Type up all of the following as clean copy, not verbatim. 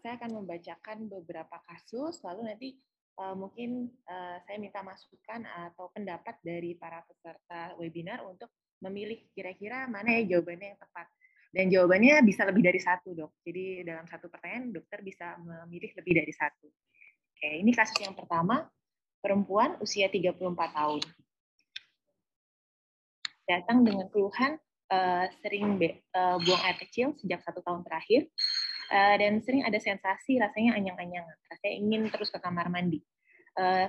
saya akan membacakan beberapa kasus, lalu nanti mungkin saya minta masukan atau pendapat dari para peserta webinar untuk memilih kira-kira mana ya jawabannya yang tepat. Dan jawabannya bisa lebih dari satu, dok. Jadi dalam satu pertanyaan, dokter bisa memilih lebih dari satu. Oke, ini kasus yang pertama, perempuan usia 34 tahun. Datang dengan keluhan sering buang air kecil sejak 1 tahun terakhir, dan sering ada sensasi rasanya anyang-anyangan, rasanya ingin terus ke kamar mandi.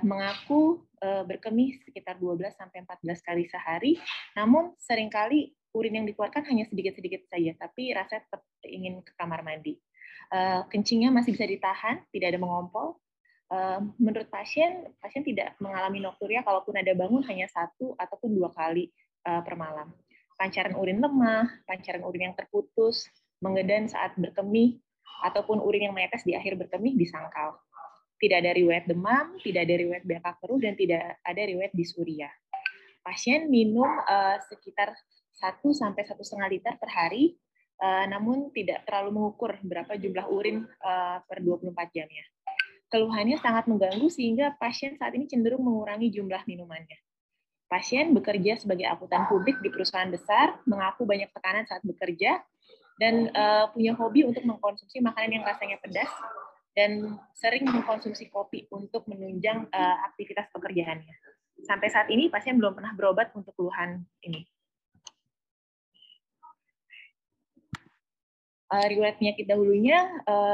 Mengaku berkemih sekitar 12-14 kali sehari, namun seringkali urin yang dikeluarkan hanya sedikit-sedikit saja, tapi rasanya tetap ingin ke kamar mandi. Kencingnya masih bisa ditahan, tidak ada mengompol. Menurut pasien tidak mengalami nokturia, kalaupun ada bangun hanya 1 ataupun 2 kali per malam. Pancaran urin lemah, pancaran urin yang terputus, menggedan saat berkemih, ataupun urin yang menetes di akhir berkemih disangkal. Tidak ada riwayat demam, tidak ada riwayat bengkak keruh, dan tidak ada riwayat disuria. Pasien minum sekitar 1 sampai 1,5 liter per hari, namun tidak terlalu mengukur berapa jumlah urin per 24 jamnya. Keluhannya sangat mengganggu sehingga pasien saat ini cenderung mengurangi jumlah minumannya. Pasien bekerja sebagai akuntan publik di perusahaan besar, mengaku banyak tekanan saat bekerja, dan punya hobi untuk mengkonsumsi makanan yang rasanya pedas, dan sering mengkonsumsi kopi untuk menunjang aktivitas pekerjaannya. Sampai saat ini pasien belum pernah berobat untuk keluhan ini. Riwayat penyakit dahulunya,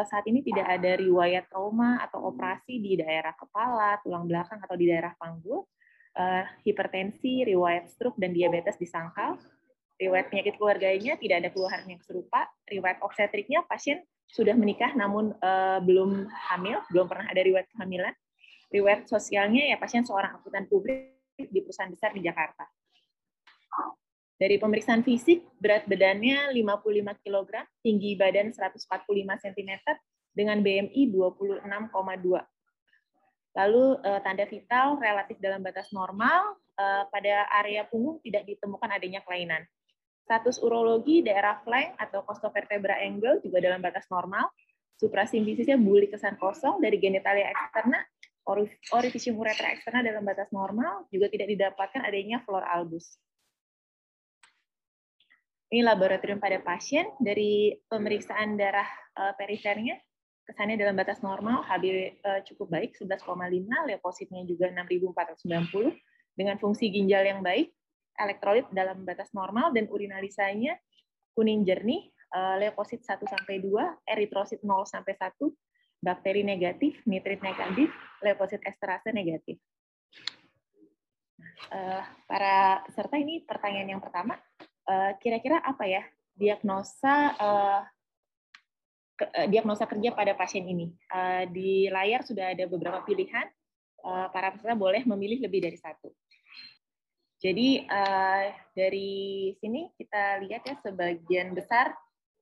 saat ini tidak ada riwayat trauma atau operasi di daerah kepala, tulang belakang, atau di daerah panggul. Hipertensi, riwayat stroke, dan diabetes disangkal. Riwayat penyakit keluarganya tidak ada keluhan yang serupa. Riwayat obstetriknya, pasien sudah menikah namun belum hamil, belum pernah ada riwayat kehamilan. Riwayat sosialnya, ya pasien seorang akuntan publik di perusahaan besar di Jakarta. Dari pemeriksaan fisik, berat badannya 55 kg, tinggi badan 145 cm, dengan BMI 26,2. Lalu tanda vital relatif dalam batas normal, pada area punggung tidak ditemukan adanya kelainan. Status urologi daerah flank atau costovertebra angle juga dalam batas normal, suprasimbisisnya buli kesan kosong dari genitalia eksterna, orifisium uretra eksterna dalam batas normal, juga tidak didapatkan adanya flor albus. Ini laboratorium pada pasien, dari pemeriksaan darah perifernya, kesannya dalam batas normal, Hb cukup baik, 11,5, leukositnya juga 6.490, dengan fungsi ginjal yang baik, elektrolit dalam batas normal, dan urinalisanya kuning jernih, leukosit 1-2, eritrosit 0-1, bakteri negatif, nitrit negatif, leukosit esterase negatif. Para peserta, ini pertanyaan yang pertama, kira-kira apa ya diagnosa kerja pada pasien ini? Di layar sudah ada beberapa pilihan, para peserta boleh memilih lebih dari satu. Jadi dari sini kita lihat ya, sebagian besar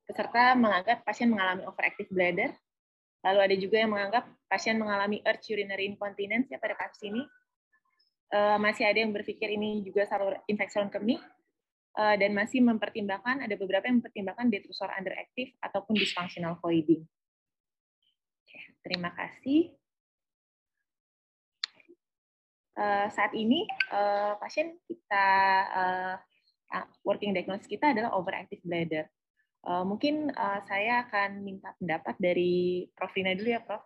peserta menganggap pasien mengalami overactive bladder, lalu ada juga yang menganggap pasien mengalami urge urinary incontinence ya pada kasus ini. Masih ada yang berpikir ini juga saluran infeksi kemih, dan masih mempertimbangkan, ada beberapa yang mempertimbangkan detrusor underactive ataupun dysfunctional voiding. Oke, terima kasih. Saat ini pasien kita, working diagnosis kita adalah overactive bladder. Mungkin saya akan minta pendapat dari Prof. Rina dulu ya, Prof.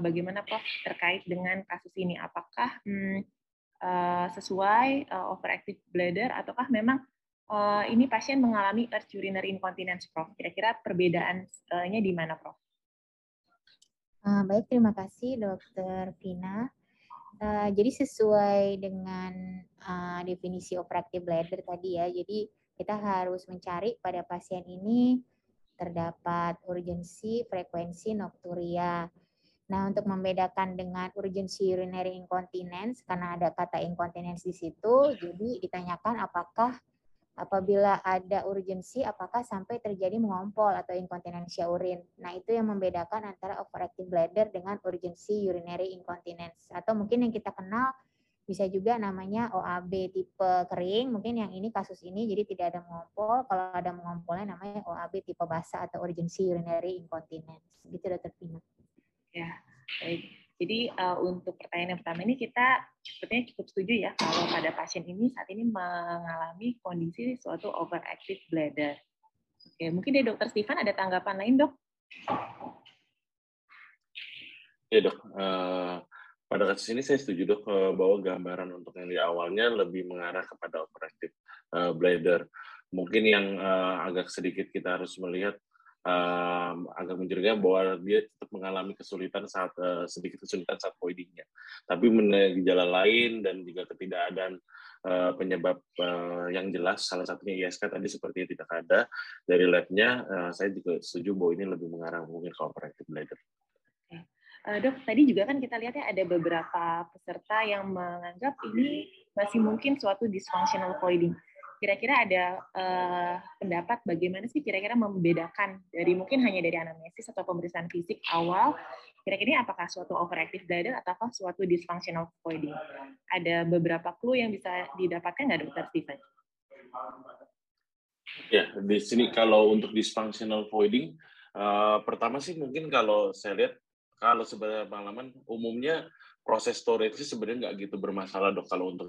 Bagaimana Prof terkait dengan kasus ini? Apakah sesuai overactive bladder, ataukah memang ini pasien mengalami urge urinary incontinence, Prof? Kira-kira perbedaannya di mana, Prof? Baik, terima kasih Dokter Vina. Jadi sesuai dengan definisi overactive bladder tadi ya, jadi kita harus mencari pada pasien ini terdapat urgensi, frekuensi, nokturia. Nah, untuk membedakan dengan urgensi urinary incontinence, karena ada kata incontinence di situ, jadi ditanyakan apakah apabila ada urgensi, apakah sampai terjadi mengompol atau inkontinensia urin. Nah, itu yang membedakan antara overactive bladder dengan urgensi urinary incontinence. Atau mungkin yang kita kenal Bisa juga namanya OAB tipe kering, mungkin yang ini kasus ini jadi tidak ada mengompol. Kalau ada mengompolnya namanya OAB tipe basah atau urgency urinary incontinence. Gitu Dokter Pina. Ya, baik. Jadi untuk pertanyaan yang pertama ini kita sepertinya cukup setuju ya kalau pada pasien ini saat ini mengalami kondisi suatu overactive bladder. Oke, mungkin dari Dokter Stefan ada tanggapan lain, Dok? Ya, Dok. Pada kasus ini saya setuju, Dok, bahwa gambaran untuk yang di awalnya lebih mengarah kepada overactive bladder. Mungkin yang agak sedikit kita harus melihat agak mencurigakan bahwa dia tetap mengalami kesulitan saat sedikit kesulitan saat voidingnya, tapi gejala lain dan juga ketidakadaan penyebab yang jelas, salah satunya ISK tadi sepertinya tidak ada dari labnya. Saya juga setuju bahwa ini lebih mengarah mungkin ke overactive bladder. Okay. Dok, tadi juga kan kita lihat ya ada beberapa peserta yang menganggap ini masih mungkin suatu dysfunctional voiding. Kira-kira ada pendapat bagaimana sih kira-kira membedakan dari mungkin hanya dari anamnesis atau pemeriksaan fisik awal, kira-kira apakah suatu overactive bladder ataukah suatu dysfunctional voiding? Ada beberapa clue yang bisa didapatkan nggak, Dokter Steven? Ya, di sini kalau untuk dysfunctional voiding, pertama sih mungkin kalau saya lihat, kalau sebenarnya pengalaman umumnya proses storage sebenarnya nggak gitu bermasalah, Dok, kalau untuk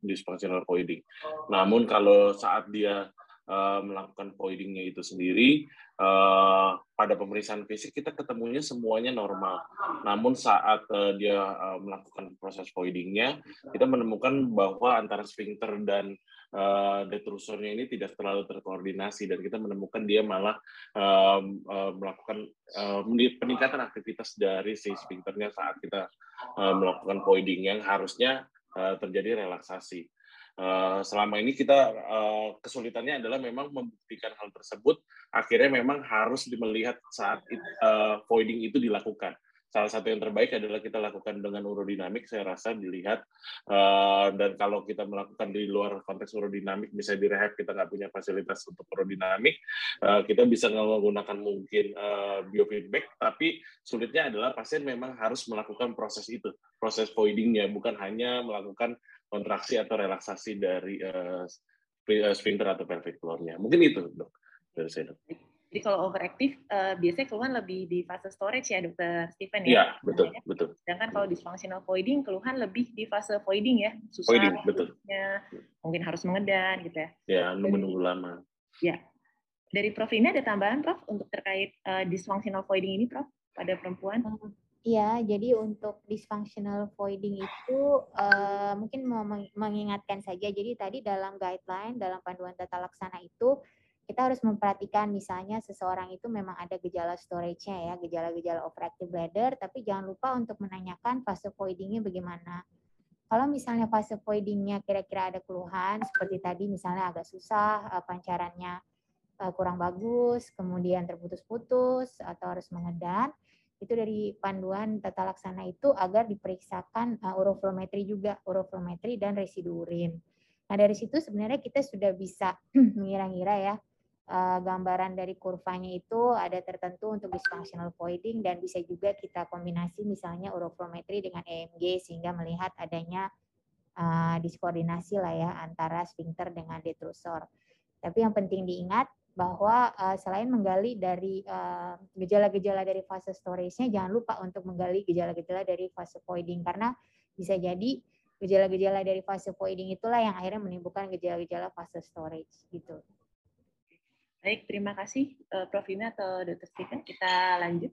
dysfunctional voiding. Namun kalau saat dia melakukan voidingnya itu sendiri, pada pemeriksaan fisik kita ketemunya semuanya normal. Namun saat dia melakukan proses voidingnya, kita menemukan bahwa antara sphincter dan detrusornya ini tidak terlalu terkoordinasi, dan kita menemukan dia malah melakukan peningkatan aktivitas dari si sphincternya saat kita melakukan voiding yang harusnya terjadi relaksasi. Selama ini kita kesulitannya adalah memang membuktikan hal tersebut, akhirnya memang harus melihat saat voiding itu dilakukan. Salah satu yang terbaik adalah kita lakukan dengan urodinamik, saya rasa dilihat. Dan kalau kita melakukan di luar konteks urodinamik, misalnya di rehab kita nggak punya fasilitas untuk urodinamik, kita bisa menggunakan mungkin biofeedback, tapi sulitnya adalah pasien memang harus melakukan proses itu, proses voidingnya, bukan hanya melakukan kontraksi atau relaksasi dari sphincter atau pelvic floor-nya. Mungkin itu, Dok, dari saya, Dok. Jadi kalau overactive biasanya keluhan lebih di fase storage ya, Dokter Steven ya. Iya, betul, betul. Sedangkan kalau dysfunctional voiding keluhan lebih di fase voiding ya, susah. Voiding, betul. Mungkin harus mengedan gitu ya. Ya, menunggu lama. Ya. Dari Prof Rina ada tambahan, Prof, untuk terkait dysfunctional voiding ini, Prof, pada perempuan? Iya, jadi untuk dysfunctional voiding itu mungkin mau mengingatkan saja. Jadi tadi dalam guideline, dalam panduan tata laksana itu kita harus memperhatikan misalnya seseorang itu memang ada gejala storage-nya ya, gejala-gejala overactive bladder, tapi jangan lupa untuk menanyakan fase voiding-nya bagaimana. Kalau misalnya fase voiding-nya kira-kira ada keluhan, seperti tadi misalnya agak susah, pancarannya kurang bagus, kemudian terputus-putus, atau harus mengedan, itu dari panduan tata laksana itu agar diperiksakan uroflometri juga, uroflometri dan residu urin. Nah dari situ sebenarnya kita sudah bisa mengira-ngira ya, gambaran dari kurvanya itu ada tertentu untuk dysfunctional voiding, dan bisa juga kita kombinasi misalnya uroflometri dengan EMG sehingga melihat adanya diskoordinasi lah ya antara sphincter dengan detrusor. Tapi yang penting diingat bahwa selain menggali dari gejala-gejala dari fase storage-nya, jangan lupa untuk menggali gejala-gejala dari fase voiding, karena bisa jadi gejala-gejala dari fase voiding itulah yang akhirnya menimbulkan gejala-gejala fase storage gitu. Baik, terima kasih Prof. Ine atau Dr. Steven. Kita lanjut.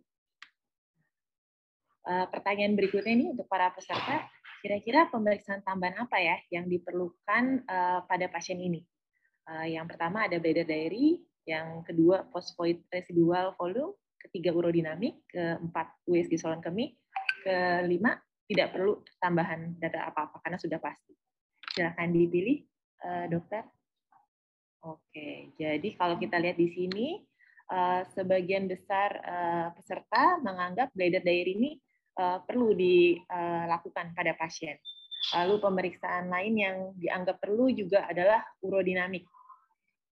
Pertanyaan berikutnya ini untuk para peserta, kira-kira pemeriksaan tambahan apa ya yang diperlukan pada pasien ini? Yang pertama ada bladder diary, yang kedua post-void residual volume, ketiga urodinamik, keempat USG solan kemih, kelima tidak perlu tambahan data apa-apa karena sudah pasti. Silahkan dipilih, Dokter. Oke, jadi kalau kita lihat di sini, sebagian besar peserta menganggap bladder diary ini perlu dilakukan pada pasien. Lalu pemeriksaan lain yang dianggap perlu juga adalah urodinamik.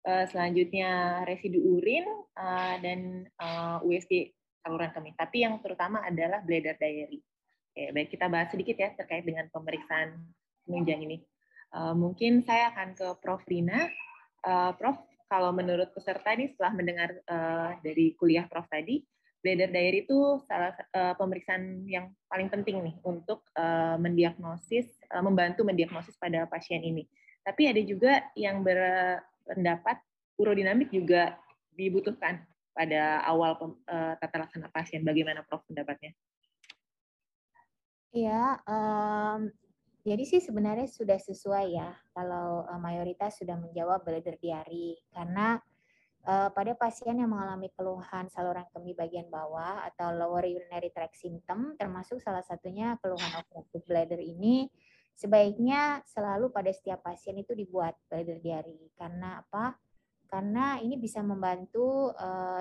Selanjutnya residu urin dan USG saluran kemih. Tapi yang terutama adalah bladder diary. Oke, baik, kita bahas sedikit ya terkait dengan pemeriksaan penunjang ini. Mungkin saya akan ke Prof. Rina. Prof, kalau menurut peserta ini setelah mendengar dari kuliah Prof tadi, bladder diary itu salah pemeriksaan yang paling penting nih untuk membantu mendiagnosis pada pasien ini. Tapi ada juga yang berpendapat urodinamik juga dibutuhkan pada awal tata laksana pasien. Bagaimana Prof pendapatnya? Iya, jadi sih sebenarnya sudah sesuai ya kalau mayoritas sudah menjawab bladder diary karena pada pasien yang mengalami keluhan saluran kemih bagian bawah atau lower urinary tract symptom, termasuk salah satunya keluhan obstructive bladder ini, sebaiknya selalu pada setiap pasien itu dibuat bladder diary. Karena apa? Karena ini bisa membantu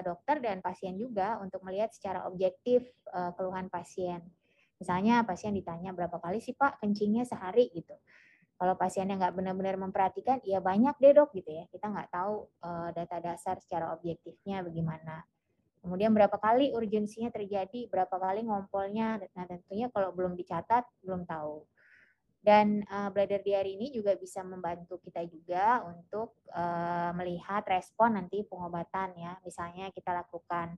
dokter dan pasien juga untuk melihat secara objektif keluhan pasien. Misalnya pasien ditanya berapa kali sih Pak kencingnya sehari gitu. Kalau pasiennya nggak benar-benar memperhatikan, ya banyak deh dok gitu ya. Kita nggak tahu data dasar secara objektifnya bagaimana. Kemudian berapa kali urgensinya terjadi, berapa kali ngompolnya. Nah tentunya kalau belum dicatat, belum tahu. Dan bladder diary ini juga bisa membantu kita juga untuk melihat respon nanti pengobatan ya. Misalnya kita lakukan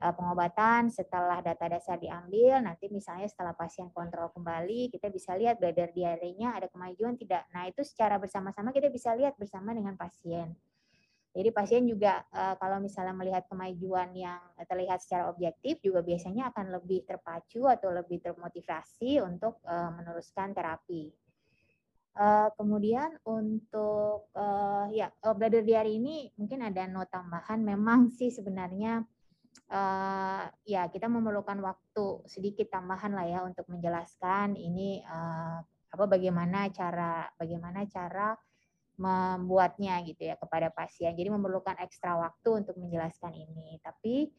pengobatan setelah data dasar diambil, nanti misalnya setelah pasien kontrol kembali, kita bisa lihat bladder diary-nya ada kemajuan tidak. Nah, itu secara bersama-sama kita bisa lihat bersama dengan pasien. Jadi pasien juga kalau misalnya melihat kemajuan yang terlihat secara objektif juga biasanya akan lebih terpacu atau lebih termotivasi untuk meneruskan terapi. Kemudian untuk bladder diary ini mungkin ada note tambahan, memang sih sebenarnya kita memerlukan waktu sedikit tambahan lah ya untuk menjelaskan ini bagaimana cara membuatnya gitu ya kepada pasien. Jadi memerlukan ekstra waktu untuk menjelaskan ini. Tapi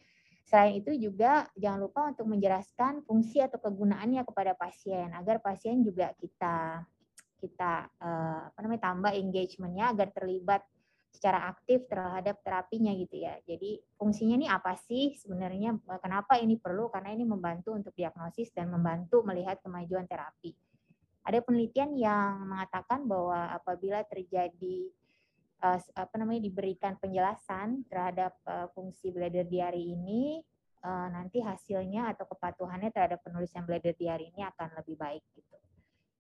selain itu juga jangan lupa untuk menjelaskan fungsi atau kegunaannya kepada pasien agar pasien juga kita tambah engagement-nya agar terlibat secara aktif terhadap terapinya gitu ya. Jadi fungsinya ini apa sih sebenarnya, kenapa ini perlu, karena ini membantu untuk diagnosis dan membantu melihat kemajuan terapi. Ada penelitian yang mengatakan bahwa apabila terjadi diberikan penjelasan terhadap fungsi bladder diary ini, nanti hasilnya atau kepatuhannya terhadap penulisan bladder diary ini akan lebih baik gitu.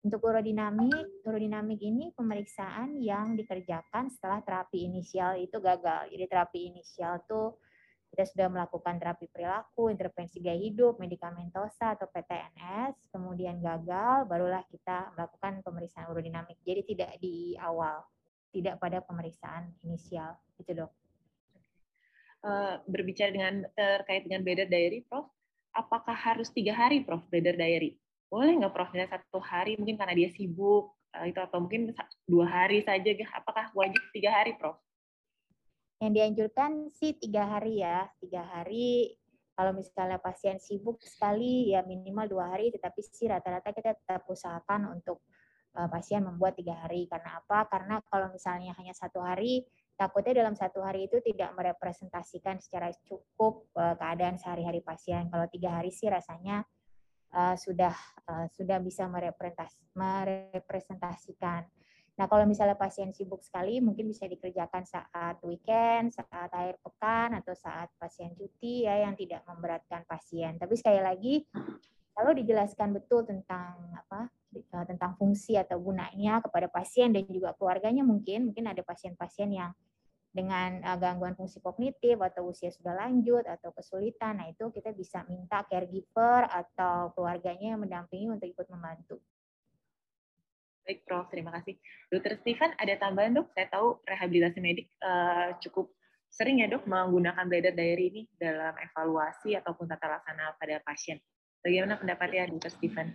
Untuk urodinamik ini pemeriksaan yang dikerjakan setelah terapi inisial itu gagal. Jadi terapi inisial tuh kita sudah melakukan terapi perilaku, intervensi gaya hidup, medikamentosa atau PTNS, kemudian gagal, barulah kita melakukan pemeriksaan urodinamik. Jadi tidak di awal, tidak pada pemeriksaan inisial, gitu dok. Berbicara terkait dengan bladder diary, Prof, apakah harus 3 hari, Prof, bladder diary? Boleh nggak Prof, hanya 1 hari mungkin karena dia sibuk itu, atau mungkin 2 hari saja, apakah wajib 3 hari Prof? Yang dianjurkan sih 3 hari ya, 3 hari. Kalau misalnya pasien sibuk sekali ya minimal 2 hari, tetapi sih rata-rata kita tetap usahakan untuk pasien membuat 3 hari. Karena apa? Karena kalau misalnya hanya 1 hari, takutnya dalam 1 hari itu tidak merepresentasikan secara cukup keadaan sehari-hari pasien. Kalau 3 hari sih rasanya sudah bisa merepresentasikan. Nah, kalau misalnya pasien sibuk sekali, mungkin bisa dikerjakan saat weekend, saat akhir pekan, atau saat pasien cuti ya yang tidak memberatkan pasien. Tapi sekali lagi, kalau dijelaskan betul tentang fungsi atau gunanya kepada pasien dan juga keluarganya, mungkin ada pasien-pasien yang dengan gangguan fungsi kognitif atau usia sudah lanjut atau kesulitan, nah itu kita bisa minta caregiver atau keluarganya yang mendampingi untuk ikut membantu. Baik Prof, terima kasih. Dokter Stefan, ada tambahan dok? Saya tahu rehabilitasi medik cukup sering ya dok menggunakan bladder diary ini dalam evaluasi ataupun tata laksana pada pasien. Bagaimana pendapatnya Dokter Stefan?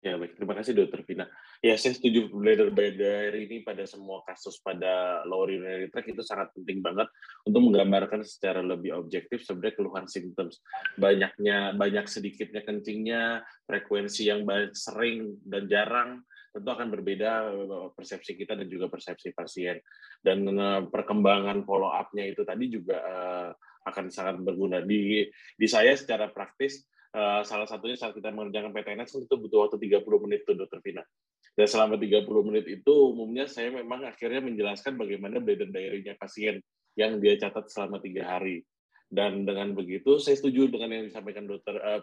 Ya baik, terima kasih Dr. Vina. Ya saya setuju bladder diary ini pada semua kasus pada lower urinary tract itu sangat penting banget untuk menggambarkan secara lebih objektif sebenarnya keluhan symptoms. Banyak sedikitnya kencingnya, frekuensi yang sering dan jarang tentu akan berbeda persepsi kita dan juga persepsi pasien. Dan perkembangan follow up-nya itu tadi juga akan sangat berguna. Di saya secara praktis salah satunya saat kita mengerjakan PTNS itu butuh waktu 30 menit tuh Dokter Vina. Dan selama 30 menit itu umumnya saya memang akhirnya menjelaskan bagaimana burden diary-nya pasien yang dia catat selama 3 hari. Dan dengan begitu saya setuju dengan yang disampaikan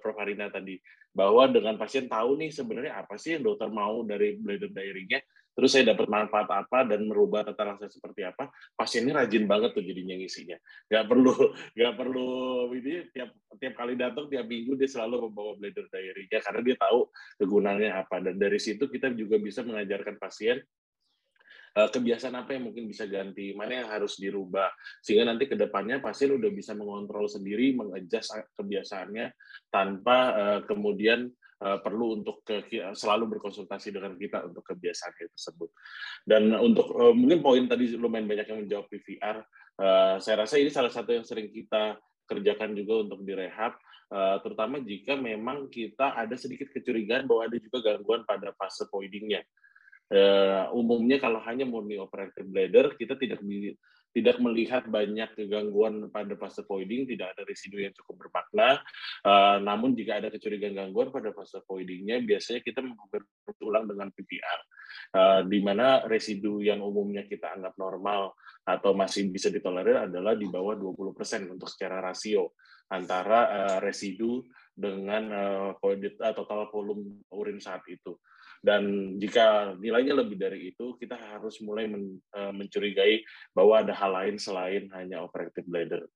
Prof. Rina tadi, bahwa dengan pasien tahu nih sebenarnya apa sih yang dokter mau dari burden diary-nya, terus saya dapat manfaat apa dan merubah tata laksana seperti apa, pasiennya rajin banget tuh jadinya ngisinya. Nggak perlu ini tiap kali datang tiap minggu dia selalu membawa burden diary-nya karena dia tahu kegunaannya apa. Dan dari situ kita juga bisa mengajarkan pasien kebiasaan apa yang mungkin bisa ganti, mana yang harus dirubah, sehingga nanti ke depannya pasien udah bisa mengontrol sendiri, mengadjust kebiasaannya tanpa kemudian perlu untuk selalu berkonsultasi dengan kita untuk kebiasaannya tersebut. Dan untuk mungkin poin tadi lumayan banyak yang menjawab PVR, saya rasa ini salah satu yang sering kita kerjakan juga untuk direhab, terutama jika memang kita ada sedikit kecurigaan bahwa ada juga gangguan pada fase voiding-nya. Umumnya kalau hanya murni operated bladder, kita tidak melihat banyak gangguan pada fase voiding, tidak ada residu yang cukup bermakna. Namun jika ada kecurigaan gangguan pada fase voidingnya, biasanya kita mengkonfirmasi ulang dengan PVR, di mana residu yang umumnya kita anggap normal atau masih bisa ditolerir adalah di bawah 20% untuk secara rasio antara residu dengan total volume urin saat itu. Dan jika nilainya lebih dari itu, kita harus mulai mencurigai bahwa ada hal lain selain hanya overactive bladder.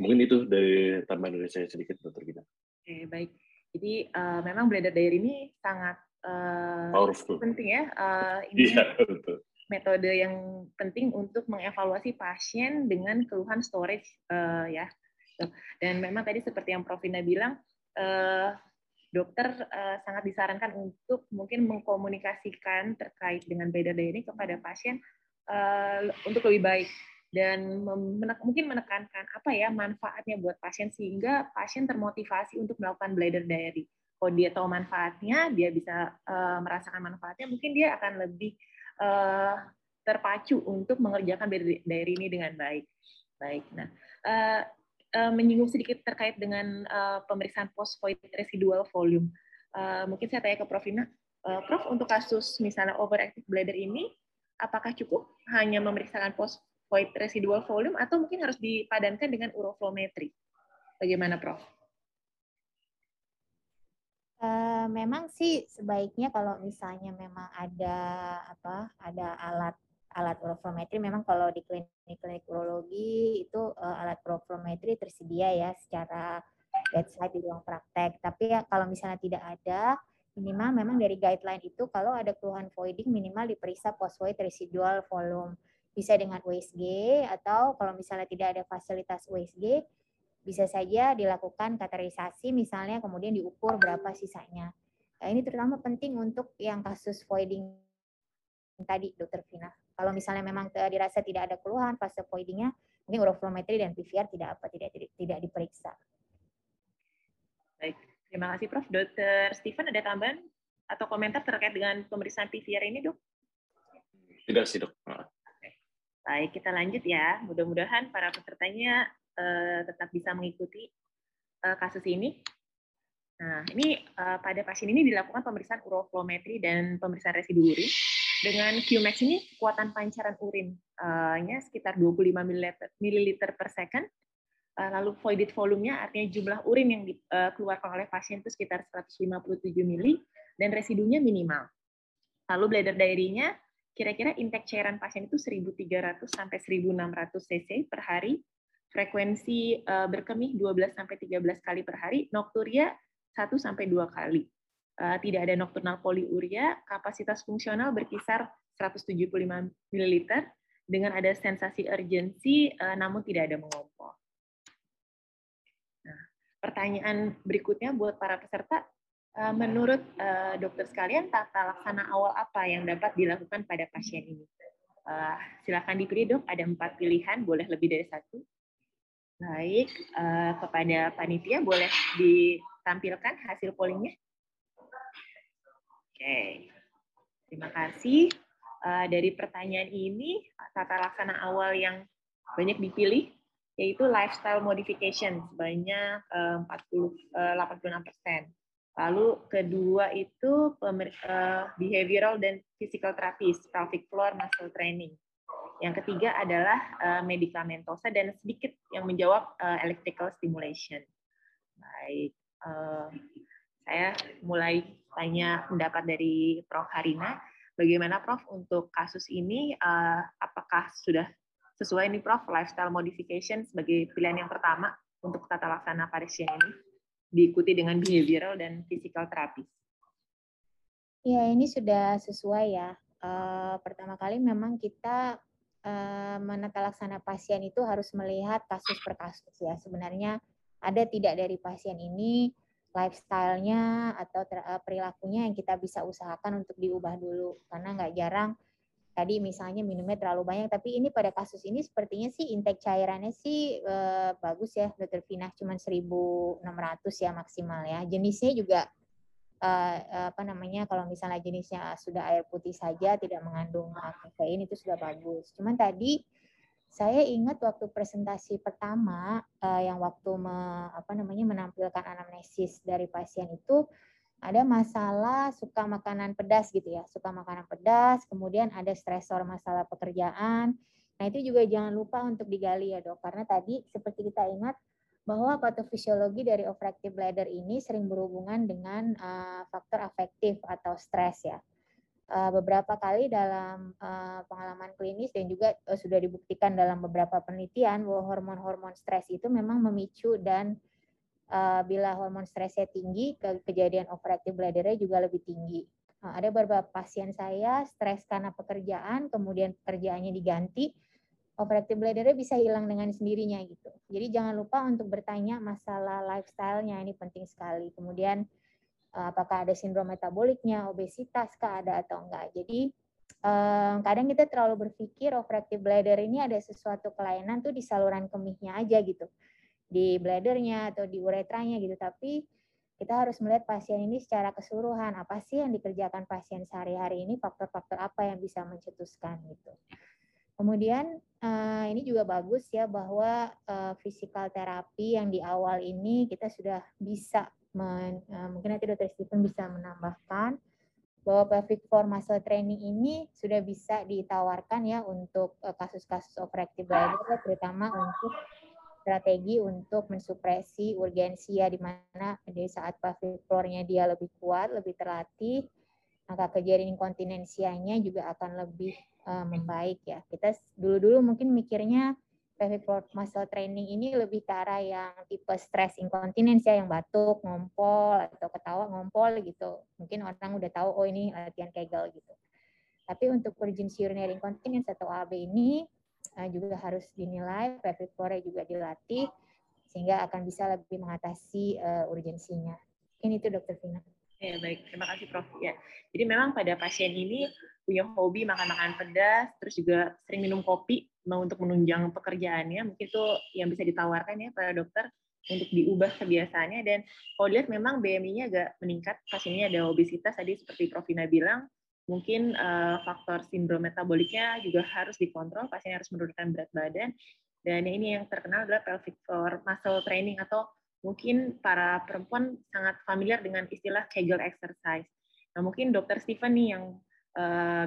Mungkin itu dari tambahan dari saya sedikit, Dokter Vina. Oke, baik. Jadi memang bladder diary ini sangat penting ya. Ini yeah, metode yang penting untuk mengevaluasi pasien dengan keluhan storage ya. Dan memang tadi seperti yang Prof. Vina bilang, dokter sangat disarankan untuk mungkin mengkomunikasikan terkait dengan bladder diary ini kepada pasien untuk lebih baik dan mungkin menekankan apa ya manfaatnya buat pasien sehingga pasien termotivasi untuk melakukan bladder diary. Kalau dia tahu manfaatnya, dia bisa merasakan manfaatnya, mungkin dia akan lebih terpacu untuk mengerjakan bladder diary ini dengan baik. Baik. Nah, menyinggung sedikit terkait dengan pemeriksaan post-void residual volume. Mungkin saya tanya ke Prof. Ina. Prof, untuk kasus misalnya overactive bladder ini, apakah cukup hanya memeriksakan post-void residual volume atau mungkin harus dipadankan dengan uroflometri? Bagaimana, Prof? Memang sih sebaiknya kalau misalnya memang ada alat uroflometri, memang kalau di klinik urologi itu alat uroflometri tersedia ya secara bedside di ruang praktek. Tapi ya, kalau misalnya tidak ada, minimal memang dari guideline itu kalau ada keluhan voiding minimal diperiksa post void residual volume. Bisa dengan USG atau kalau misalnya tidak ada fasilitas USG, bisa saja dilakukan kateterisasi misalnya kemudian diukur berapa sisanya. Nah, ini terutama penting untuk yang kasus voiding tadi, Dokter Vina. Kalau misalnya memang dirasa tidak ada keluhan fase voidingnya, mungkin uroflometri dan PVR tidak diperiksa. Baik, terima kasih Prof. Dokter Steven, ada tambahan atau komentar terkait dengan pemeriksaan PVR ini, Dok? Tidak sih, Dok. Baik, kita lanjut ya. Mudah-mudahan para pesertanya tetap bisa mengikuti kasus ini. Nah, ini pada pasien ini dilakukan pemeriksaan uroflometri dan pemeriksaan residu urin. Dengan Qmax ini kekuatan pancaran urinnya sekitar 25 ml per second. Lalu voided volumenya artinya jumlah urin yang dikeluarkan oleh pasien itu sekitar 157 ml dan residunya minimal. Lalu bladder diary-nya kira-kira intake cairan pasien itu 1.300 sampai 1.600 cc per hari. Frekuensi berkemih 12 sampai 13 kali per hari, nokturia 1 sampai 2 kali. Tidak ada nokturnal poliuria, kapasitas fungsional berkisar 175 ml dengan ada sensasi urgensi namun tidak ada mengompol. Nah, pertanyaan berikutnya buat para peserta, menurut dokter sekalian tata laksana awal apa yang dapat dilakukan pada pasien ini? Silahkan dipilih, Dok, ada 4 pilihan, boleh lebih dari 1. Baik, kepada panitia boleh ditampilkan hasil pollingnya. Oke, terima kasih. Dari pertanyaan ini, tata laksana awal yang banyak dipilih, yaitu lifestyle modification, sebanyak 86%. Lalu kedua itu behavioral dan physical therapist, pelvic floor muscle training. Yang ketiga adalah medikamentosa dan sedikit yang menjawab electrical stimulation. Baik, saya mulai tanya pendapat dari Prof. Harina. Bagaimana Prof untuk kasus ini, apakah sudah sesuai nih Prof lifestyle modification sebagai pilihan yang pertama untuk tata laksana pasien ini? Diikuti dengan behavioral dan physical therapy. Ya, ini sudah sesuai ya. Pertama kali memang kita menata laksana pasien itu harus melihat kasus per kasus ya. Sebenarnya ada tidak dari pasien ini lifestyle-nya atau perilakunya yang kita bisa usahakan untuk diubah dulu. Karena nggak jarang tadi misalnya minumnya terlalu banyak, tapi ini pada kasus ini sepertinya sih intake cairannya sih bagus ya, Dokter Vina, cuman 1.600 ya maksimal ya. Jenisnya juga apa namanya, kalau misalnya jenisnya sudah air putih saja tidak mengandung kafein itu sudah bagus. Cuman tadi saya ingat waktu presentasi pertama yang waktu menampilkan anamnesis dari pasien itu ada masalah suka makanan pedas gitu ya, suka makanan pedas, kemudian ada stresor masalah pekerjaan. Nah, itu juga jangan lupa untuk digali ya, Dok, karena tadi seperti kita ingat bahwa patofisiologi dari overactive bladder ini sering berhubungan dengan faktor afektif atau stres ya. Beberapa kali dalam pengalaman klinis dan juga sudah dibuktikan dalam beberapa penelitian bahwa hormon-hormon stres itu memang memicu, dan bila hormon stresnya tinggi, kejadian overactive bladder-nya juga lebih tinggi. Ada beberapa pasien saya stres karena pekerjaan, kemudian pekerjaannya diganti, overactive bladder-nya bisa hilang dengan sendirinya gitu. Jadi jangan lupa untuk bertanya masalah lifestyle-nya, ini penting sekali. Kemudian apakah ada sindrom metaboliknya, obesitas kah ada atau enggak. Jadi kadang kita terlalu berpikir overactive bladder ini ada sesuatu kelainan tuh di saluran kemihnya aja gitu, di bladernya atau di uretranya gitu, tapi kita harus melihat pasien ini secara keseluruhan, apa sih yang dikerjakan pasien sehari-hari ini, faktor-faktor apa yang bisa mencetuskan gitu. Kemudian ini juga bagus ya bahwa physical therapy yang di awal ini kita sudah bisa, mungkin nanti Dr. Steven bisa menambahkan, bahwa pelvic floor muscle training ini sudah bisa ditawarkan ya untuk kasus-kasus overactive bladder, terutama untuk strategi untuk mensupresi urgensi ya, di mana dari saat pelvic floor-nya dia lebih kuat, lebih terlatih, maka kejadian inkontinensianya juga akan lebih membaik ya. Kita dulu-dulu mungkin mikirnya pelvic floor muscle training ini lebih ke arah yang tipe stress inkontinensia, yang batuk, ngompol, atau ketawa ngompol gitu. Mungkin orang udah tahu, oh ini latihan Kegel gitu. Tapi untuk urgency urinary incontinence atau OAB ini juga harus dinilai, pelvic floor juga dilatih sehingga akan bisa lebih mengatasi urgensinya. Ini itu Dokter Vina. Ya, baik, terima kasih Prof. Ya, jadi memang pada pasien ini punya hobi makan-makan pedas, terus juga sering minum kopi untuk menunjang pekerjaannya. Mungkin itu yang bisa ditawarkan ya para dokter untuk diubah kebiasaannya. Dan kalau dilihat memang BMI-nya agak meningkat, pasiennya ada obesitas tadi seperti Prof. Rina bilang. Mungkin faktor sindrom metaboliknya juga harus dikontrol, pasien harus menurunkan berat badan. Dan ini yang terkenal adalah pelvic floor muscle training, atau mungkin para perempuan sangat familiar dengan istilah Kegel exercise. Nah, mungkin Dr. Steven nih yang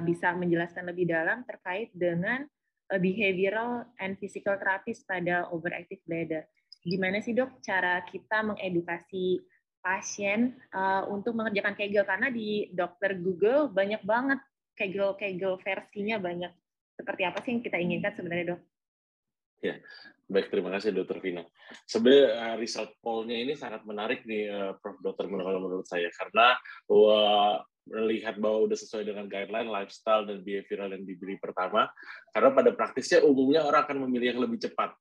bisa menjelaskan lebih dalam terkait dengan behavioral and physical therapist pada overactive bladder. Gimana sih Dok cara kita mengedukasi pasien untuk mengerjakan Kegel, karena di dokter Google banyak banget Kegel versinya banyak. Seperti apa sih yang kita inginkan sebenarnya, Dok? Ya, baik, terima kasih Dr. Vina. Sebenarnya result poll-nya ini sangat menarik nih Prof. Dokter menurut saya, karena melihat bahwa udah sesuai dengan guideline, lifestyle, dan behavioral yang diberi pertama, karena pada praktisnya umumnya orang akan memilih yang lebih cepat.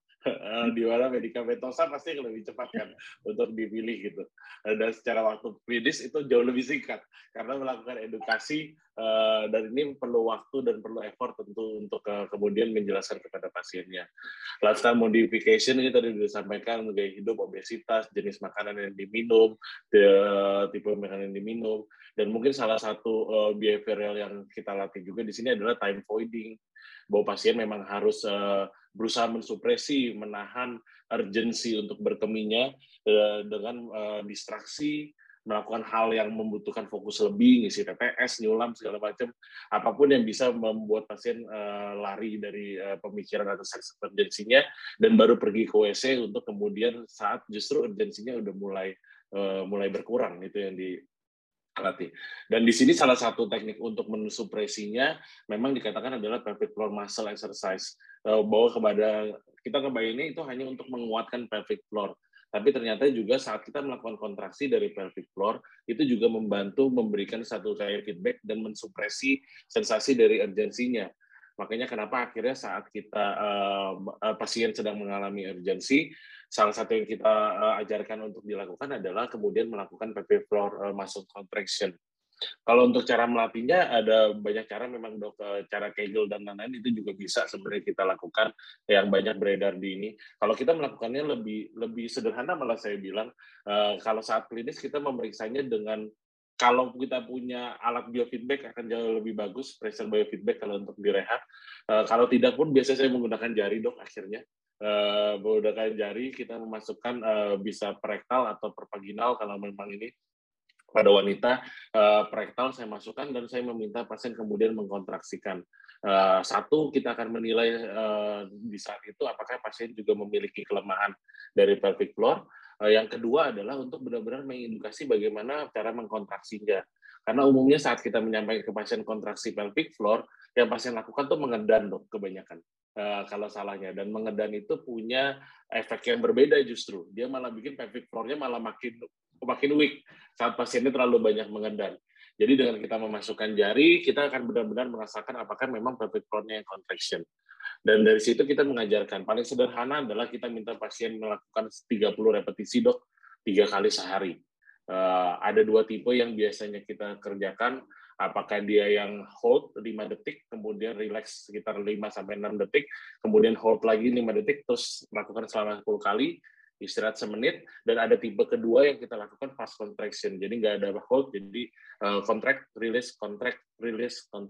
Di mana medikamentosa pasti lebih cepat kan untuk dipilih gitu, dan secara waktu klinis itu jauh lebih singkat karena melakukan edukasi, dan ini perlu waktu dan perlu effort tentu untuk kemudian menjelaskan kepada pasiennya. Lifestyle modification ini tadi sudah disampaikan, gaya hidup, obesitas, jenis makanan yang diminum, tipe makanan yang diminum, dan mungkin salah satu behavioral yang kita latih juga di sini adalah time voiding, bahwa pasien memang harus berusaha mensupresi, menahan urgensi untuk berkemihnya dengan distraksi, melakukan hal yang membutuhkan fokus lebih, ngisi TPS, nyulam, segala macam, apapun yang bisa membuat pasien lari dari pemikiran atas urgensinya, dan baru pergi ke WC untuk kemudian saat justru urgensinya udah mulai berkurang, itu yang dilatih. Dan di sini salah satu teknik untuk menusupresinya memang dikatakan adalah pelvic floor muscle exercise, bahwa kita kebayangnya itu hanya untuk menguatkan pelvic floor. Tapi ternyata juga saat kita melakukan kontraksi dari pelvic floor, itu juga membantu memberikan satu kayak feedback dan mensupresi sensasi dari urgensinya. Makanya kenapa akhirnya saat kita pasien sedang mengalami urgensi, salah satu yang kita ajarkan untuk dilakukan adalah kemudian melakukan pelvic floor muscle contraction. Kalau untuk cara melatihnya, ada banyak cara memang dok, cara Kegel dan lain-lain itu juga bisa sebenarnya kita lakukan, yang banyak beredar di ini. Kalau kita melakukannya lebih sederhana, malah saya bilang, kalau saat klinis kita memeriksanya dengan, kalau kita punya alat biofeedback akan jauh lebih bagus, pressure biofeedback kalau untuk direhab. Kalau tidak pun biasanya saya menggunakan jari dok akhirnya. Menggunakan jari, kita memasukkan bisa perektal atau pervaginal kalau memang ini. Pada wanita, perektal saya masukkan dan saya meminta pasien kemudian mengkontraksikan. Satu, kita akan menilai di saat itu apakah pasien juga memiliki kelemahan dari pelvic floor. Yang kedua adalah untuk benar-benar mengedukasi bagaimana cara mengkontraksinya. Karena umumnya saat kita menyampaikan ke pasien kontraksi pelvic floor, yang pasien lakukan tuh mengedan dok kebanyakan. Kalau salahnya, dan mengedan itu punya efek yang berbeda justru. Dia malah bikin pelvic floor-nya malah makin weak saat pasiennya terlalu banyak mengedan. Jadi dengan kita memasukkan jari, kita akan benar-benar merasakan apakah memang pelvic floor-nya yang contraction. Dan dari situ kita mengajarkan. Paling sederhana adalah kita minta pasien melakukan 30 repetisi, dok, 3 kali sehari. Ada 2 tipe yang biasanya kita kerjakan. Apakah dia yang hold 5 detik, kemudian relax sekitar 5-6 detik, kemudian hold lagi 5 detik, terus lakukan selama 10 kali, istirahat semenit, dan ada tipe kedua yang kita lakukan fast contraction. Jadi nggak ada hold, jadi contract, release 10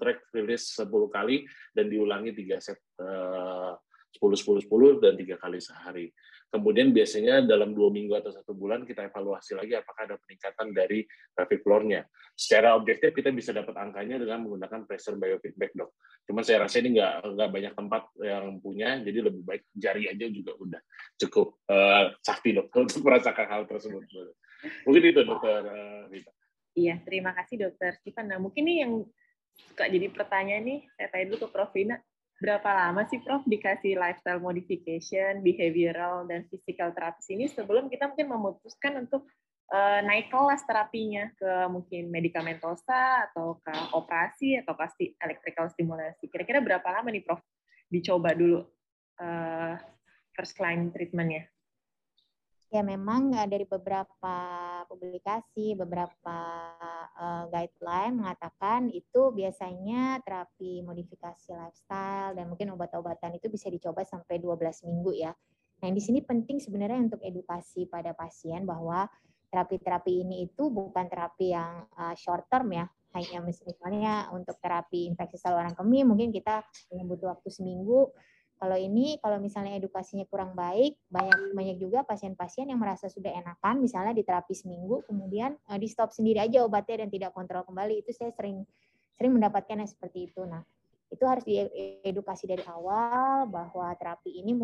kali, dan diulangi 3 set 10-10-10 dan 3 kali sehari. Kemudian biasanya dalam 2 minggu atau 1 bulan kita evaluasi lagi apakah ada peningkatan dari pelvic floor-nya. Secara objektif kita bisa dapat angkanya dengan menggunakan pressure biofeedback, dok. Cuman saya rasa ini nggak banyak tempat yang punya, jadi lebih baik jari aja juga udah cukup sakti, dok, untuk merasakan hal tersebut. Mungkin itu, dokter Rita. Iya, terima kasih, dokter Stefan. Nah, mungkin nih yang suka jadi pertanyaan nih, saya tanya dulu ke Prof. Vina. Berapa lama sih Prof dikasih lifestyle modification, behavioral, dan physical therapy ini sebelum kita mungkin memutuskan untuk naik kelas terapinya ke mungkin medikamentosa atau ke operasi atau pasti electrical stimulasi? Kira-kira berapa lama nih Prof dicoba dulu first line treatment-nya? Ya memang dari beberapa publikasi, beberapa guideline mengatakan itu biasanya terapi modifikasi lifestyle dan mungkin obat-obatan itu bisa dicoba sampai 12 minggu ya. Nah di sini penting sebenarnya untuk edukasi pada pasien bahwa terapi-terapi ini itu bukan terapi yang short term ya. Hanya misalnya untuk terapi infeksi saluran kemih mungkin kita butuh waktu seminggu. Kalau ini, kalau misalnya edukasinya kurang baik, banyak juga pasien-pasien yang merasa sudah enakan, misalnya di terapi seminggu, kemudian di stop sendiri aja obatnya dan tidak kontrol kembali. Itu saya sering mendapatkan yang seperti itu. Nah, itu harus diedukasi dari awal bahwa terapi ini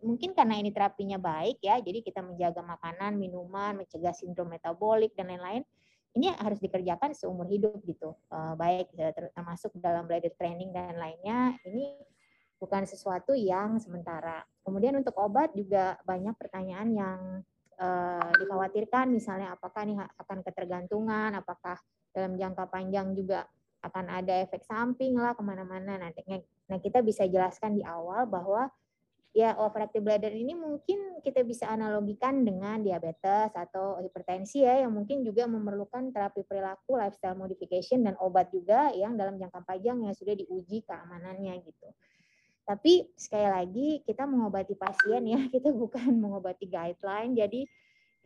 mungkin karena ini terapinya baik ya, jadi kita menjaga makanan, minuman, mencegah sindrom metabolik dan lain-lain. Ini harus dikerjakan seumur hidup gitu, baik termasuk dalam bladder training dan lainnya. Ini bukan sesuatu yang sementara. Kemudian untuk obat juga banyak pertanyaan yang dikhawatirkan, misalnya apakah ini akan ketergantungan, apakah dalam jangka panjang juga akan ada efek samping lah kemana-mana nantinya. Nah kita bisa jelaskan di awal bahwa ya overactive bladder ini mungkin kita bisa analogikan dengan diabetes atau hipertensi ya, yang mungkin juga memerlukan terapi perilaku, lifestyle modification, dan obat juga yang dalam jangka panjang yang sudah diuji keamanannya gitu. Tapi sekali lagi kita mengobati pasien ya, kita bukan mengobati guideline. Jadi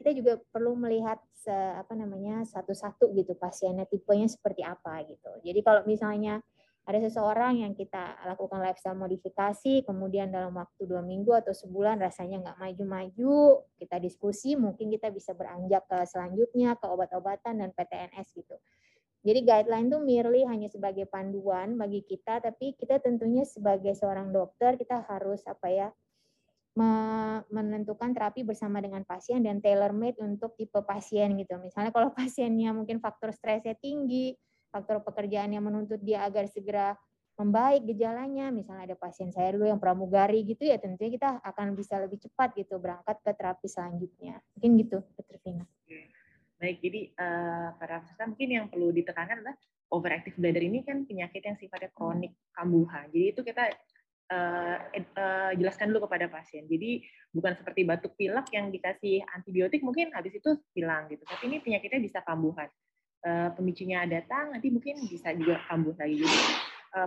kita juga perlu melihat satu-satu gitu pasiennya tipenya seperti apa gitu. Jadi kalau misalnya Ada seseorang yang kita lakukan lifestyle modifikasi, kemudian dalam waktu 2 minggu atau sebulan rasanya nggak maju-maju, kita diskusi, mungkin kita bisa beranjak ke selanjutnya, ke obat-obatan dan PTNS gitu. Jadi guideline itu merely hanya sebagai panduan bagi kita, tapi kita tentunya sebagai seorang dokter kita harus apa ya, menentukan terapi bersama dengan pasien dan tailor-made untuk tipe pasien gitu. Misalnya kalau pasiennya mungkin faktor stresnya tinggi, faktor pekerjaan yang menuntut dia agar segera membaik gejalanya, misalnya ada pasien saya dulu yang pramugari gitu ya, tentunya kita akan bisa lebih cepat gitu berangkat ke terapi selanjutnya. Mungkin gitu, Dokter Vina. Baik, jadi para peserta mungkin yang perlu ditekankan adalah overactive bladder ini kan penyakit yang sifatnya kronik kambuhan. Jadi itu kita jelaskan dulu kepada pasien. Jadi bukan seperti batuk pilek yang dikasih antibiotik mungkin habis itu hilang gitu. Tapi ini penyakitnya bisa kambuhan. Pemicunya datang, nanti mungkin bisa juga kambuh lagi. Jadi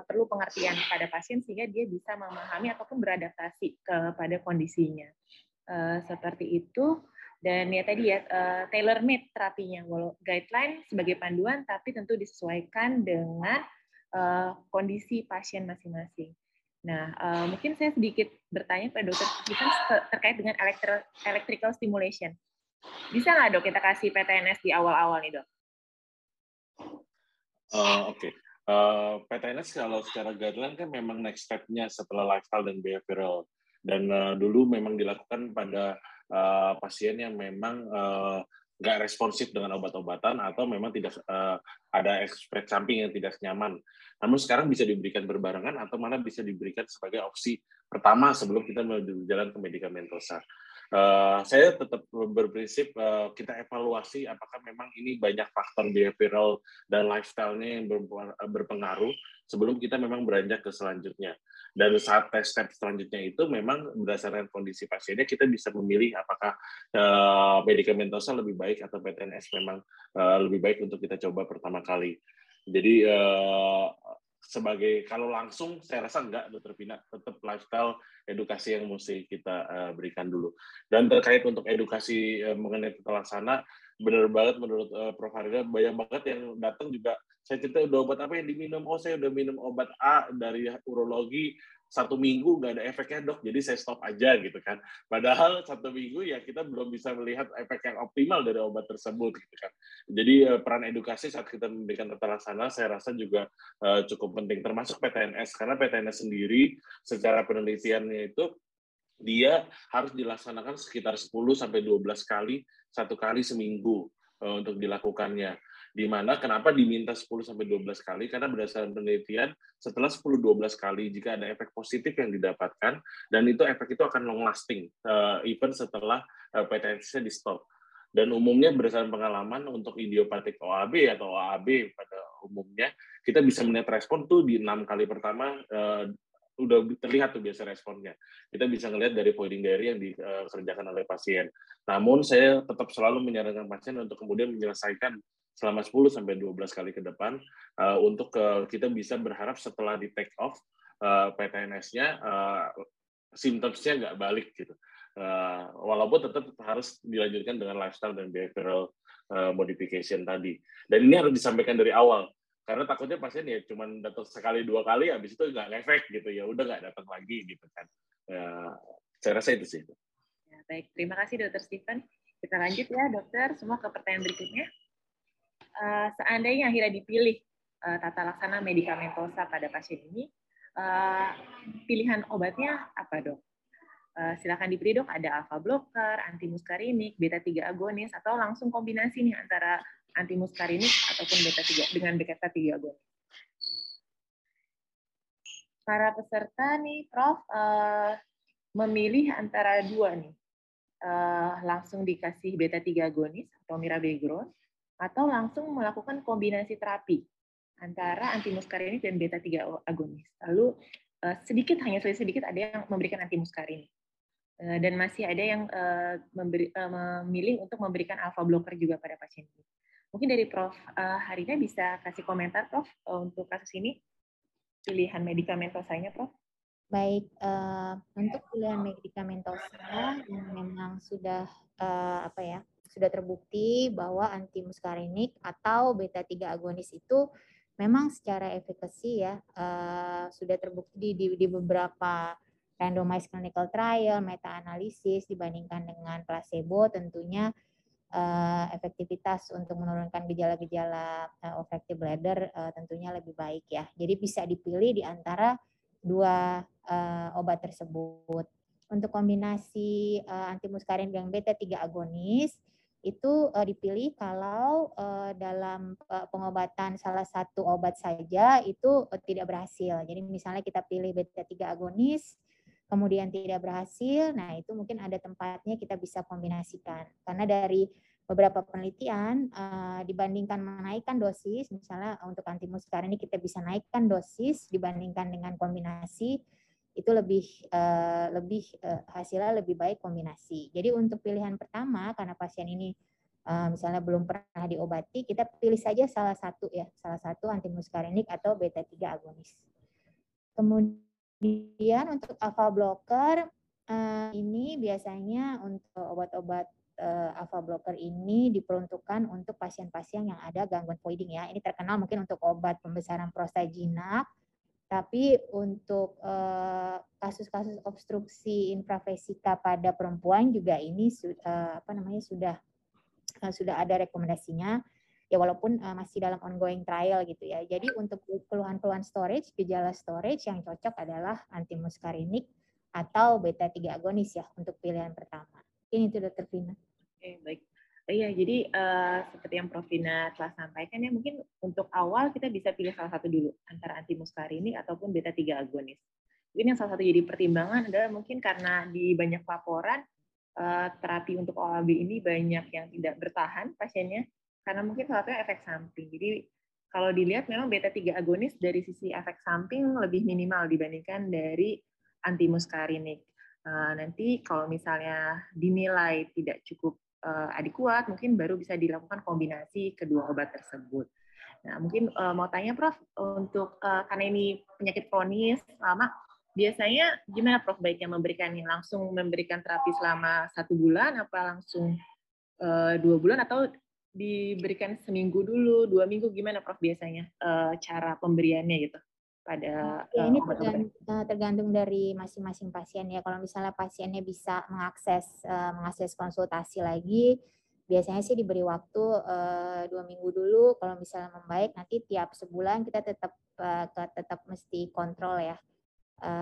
perlu pengertian kepada pasien sehingga dia bisa memahami ataupun beradaptasi kepada kondisinya. Seperti itu. Dan ya tadi ya, tailor-made terapinya, walau guideline sebagai panduan, tapi tentu disesuaikan dengan kondisi pasien masing-masing. Nah, mungkin saya sedikit bertanya pada dokter terkait dengan electrical stimulation. Bisa nggak dok kita kasih PTNS di awal-awal nih dok? Oke. PTNS kalau secara guideline kan memang next step-nya setelah lifestyle dan behavioral. Dan dulu memang dilakukan pada pasien yang memang nggak responsif dengan obat-obatan atau memang tidak ada efek samping yang tidak nyaman. Namun sekarang bisa diberikan berbarengan atau malah bisa diberikan sebagai opsi pertama sebelum kita berjalan ke medikamentosa. Saya tetap berprinsip kita evaluasi apakah memang ini banyak faktor behavioral dan lifestyle-nya yang berpengaruh sebelum kita memang beranjak ke selanjutnya. Dan saat step selanjutnya itu memang berdasarkan kondisi pasiennya kita bisa memilih apakah medikamentosa lebih baik atau PTNS memang lebih baik untuk kita coba pertama kali. Jadi sebagai kalau langsung saya rasa enggak Dokter Pina, tetap lifestyle edukasi yang mesti kita berikan dulu. Dan terkait untuk edukasi mengenai terlaksana, benar banget menurut Prof. Haryo, banyak banget yang datang juga. Saya cerita udah obat apa yang diminum, oh saya udah minum obat A dari urologi 1 minggu nggak ada efeknya dok, jadi saya stop aja gitu kan. Padahal 1 minggu ya kita belum bisa melihat efek yang optimal dari obat tersebut gitu kan. Jadi peran edukasi saat kita memberikan tata laksana saya rasa juga cukup penting, termasuk PTNS, karena PTNS sendiri secara penelitiannya itu dia harus dilaksanakan sekitar 10-12 kali, 1 kali seminggu untuk dilakukannya. Di mana kenapa diminta 10-12 kali, karena berdasarkan penelitian setelah 10-12 kali jika ada efek positif yang didapatkan, dan itu efek itu akan long lasting, even setelah PTNS-nya di stop. Dan umumnya berdasarkan pengalaman untuk idiopatik OAB atau OAB pada umumnya, kita bisa melihat respon tuh di 6 kali pertama, udah terlihat tuh biasa responnya. Kita bisa ngelihat dari voiding diary yang dikerjakan oleh pasien. Namun saya tetap selalu menyarankan pasien untuk kemudian menyelesaikan selama 10-12 kali ke depan untuk kita bisa berharap setelah di take off PTNS-nya symptoms-nya nggak balik gitu. Walaupun tetap harus dilanjutkan dengan lifestyle dan behavioral modification tadi. Dan ini harus disampaikan dari awal. Karena takutnya pasien ya cuma datang sekali 2 kali, habis itu nggak ngefek gitu ya, udah nggak datang lagi gitu kan. Saya rasa itu sih. Ya, baik, terima kasih Dokter Stefan. Kita lanjut ya dokter, semua ke pertanyaan berikutnya. Seandainya akhirnya dipilih tata laksana medikamentosa pada pasien ini, pilihan obatnya apa dok? Silakan dipilih dok, ada alfa blocker, antimuskarinik, beta 3 agonis, atau langsung kombinasi nih antara antimuskarinik ataupun beta 3 dengan beta 3 agonis. Para peserta nih Prof memilih antara dua nih, langsung dikasih beta 3 agonis atau mirabegron, atau langsung melakukan kombinasi terapi antara antimuskarinik dan beta 3 agonis. Lalu sedikit, hanya sedikit ada yang memberikan antimuskarinik, dan masih ada yang memilih untuk memberikan alpha blocker juga pada pasien ini. Mungkin dari Prof. Harina bisa kasih komentar Prof. Untuk kasus ini, pilihan medikamentosanya Prof. Baik, untuk pilihan medikamentosa yang memang sudah sudah terbukti bahwa antimuskarinik atau beta 3 agonis itu memang secara efikasi ya sudah terbukti di beberapa randomized clinical trial, meta-analisis dibandingkan dengan placebo, tentunya efektivitas untuk menurunkan gejala-gejala obstructive bladder tentunya lebih baik ya. Jadi bisa dipilih di antara dua obat tersebut. Untuk kombinasi antimuskarin gang beta 3 agonis itu dipilih kalau dalam pengobatan salah satu obat saja itu tidak berhasil. Jadi misalnya kita pilih beta 3 agonis kemudian tidak berhasil, nah itu mungkin ada tempatnya kita bisa kombinasikan. Karena dari beberapa penelitian dibandingkan menaikkan dosis, misalnya untuk antimuskarin ini kita bisa naikkan dosis dibandingkan dengan kombinasi, itu lebih hasilnya lebih baik kombinasi. Jadi untuk pilihan pertama karena pasien ini misalnya belum pernah diobati, kita pilih saja salah satu ya, salah satu antimuskarinik atau beta 3 agonis. Kemudian untuk alpha blocker ini biasanya untuk obat-obat alpha blocker ini diperuntukkan untuk pasien-pasien yang ada gangguan voiding ya. Ini terkenal mungkin untuk obat pembesaran prostat jinak. Tapi untuk kasus-kasus obstruksi infravesika pada perempuan juga ini sudah ada rekomendasinya ya, walaupun masih dalam ongoing trial gitu ya. Jadi untuk keluhan-keluhan storage, gejala storage yang cocok adalah antimuskarinik atau beta 3 agonis ya untuk pilihan pertama. Ini itu Dr. Vina. Oke, baik. Iya, jadi seperti yang Prof. Rina telah sampaikan ya, mungkin untuk awal kita bisa pilih salah satu dulu antara antimuskarinik ataupun beta 3 agonis. Mungkin yang salah satu jadi pertimbangan adalah mungkin karena di banyak laporan terapi untuk OAB ini banyak yang tidak bertahan pasiennya karena mungkin salah satunya efek samping. Jadi kalau dilihat memang beta 3 agonis dari sisi efek samping lebih minimal dibandingkan dari antimuskarinik. Nanti kalau misalnya dinilai tidak cukup adekuat, mungkin baru bisa dilakukan kombinasi kedua obat tersebut. Nah, mungkin mau tanya Prof, untuk karena ini penyakit kronis lama, biasanya gimana Prof baiknya memberikannya? Langsung memberikan terapi selama 1 bulan, apa langsung 2 bulan, atau diberikan seminggu dulu, 2 minggu, gimana Prof biasanya cara pemberiannya gitu? Pada ya, ini tergantung dari masing-masing pasien ya. Kalau misalnya pasiennya bisa mengakses konsultasi lagi, biasanya sih diberi waktu 2 minggu dulu. Kalau misalnya membaik, nanti tiap sebulan kita tetap mesti kontrol ya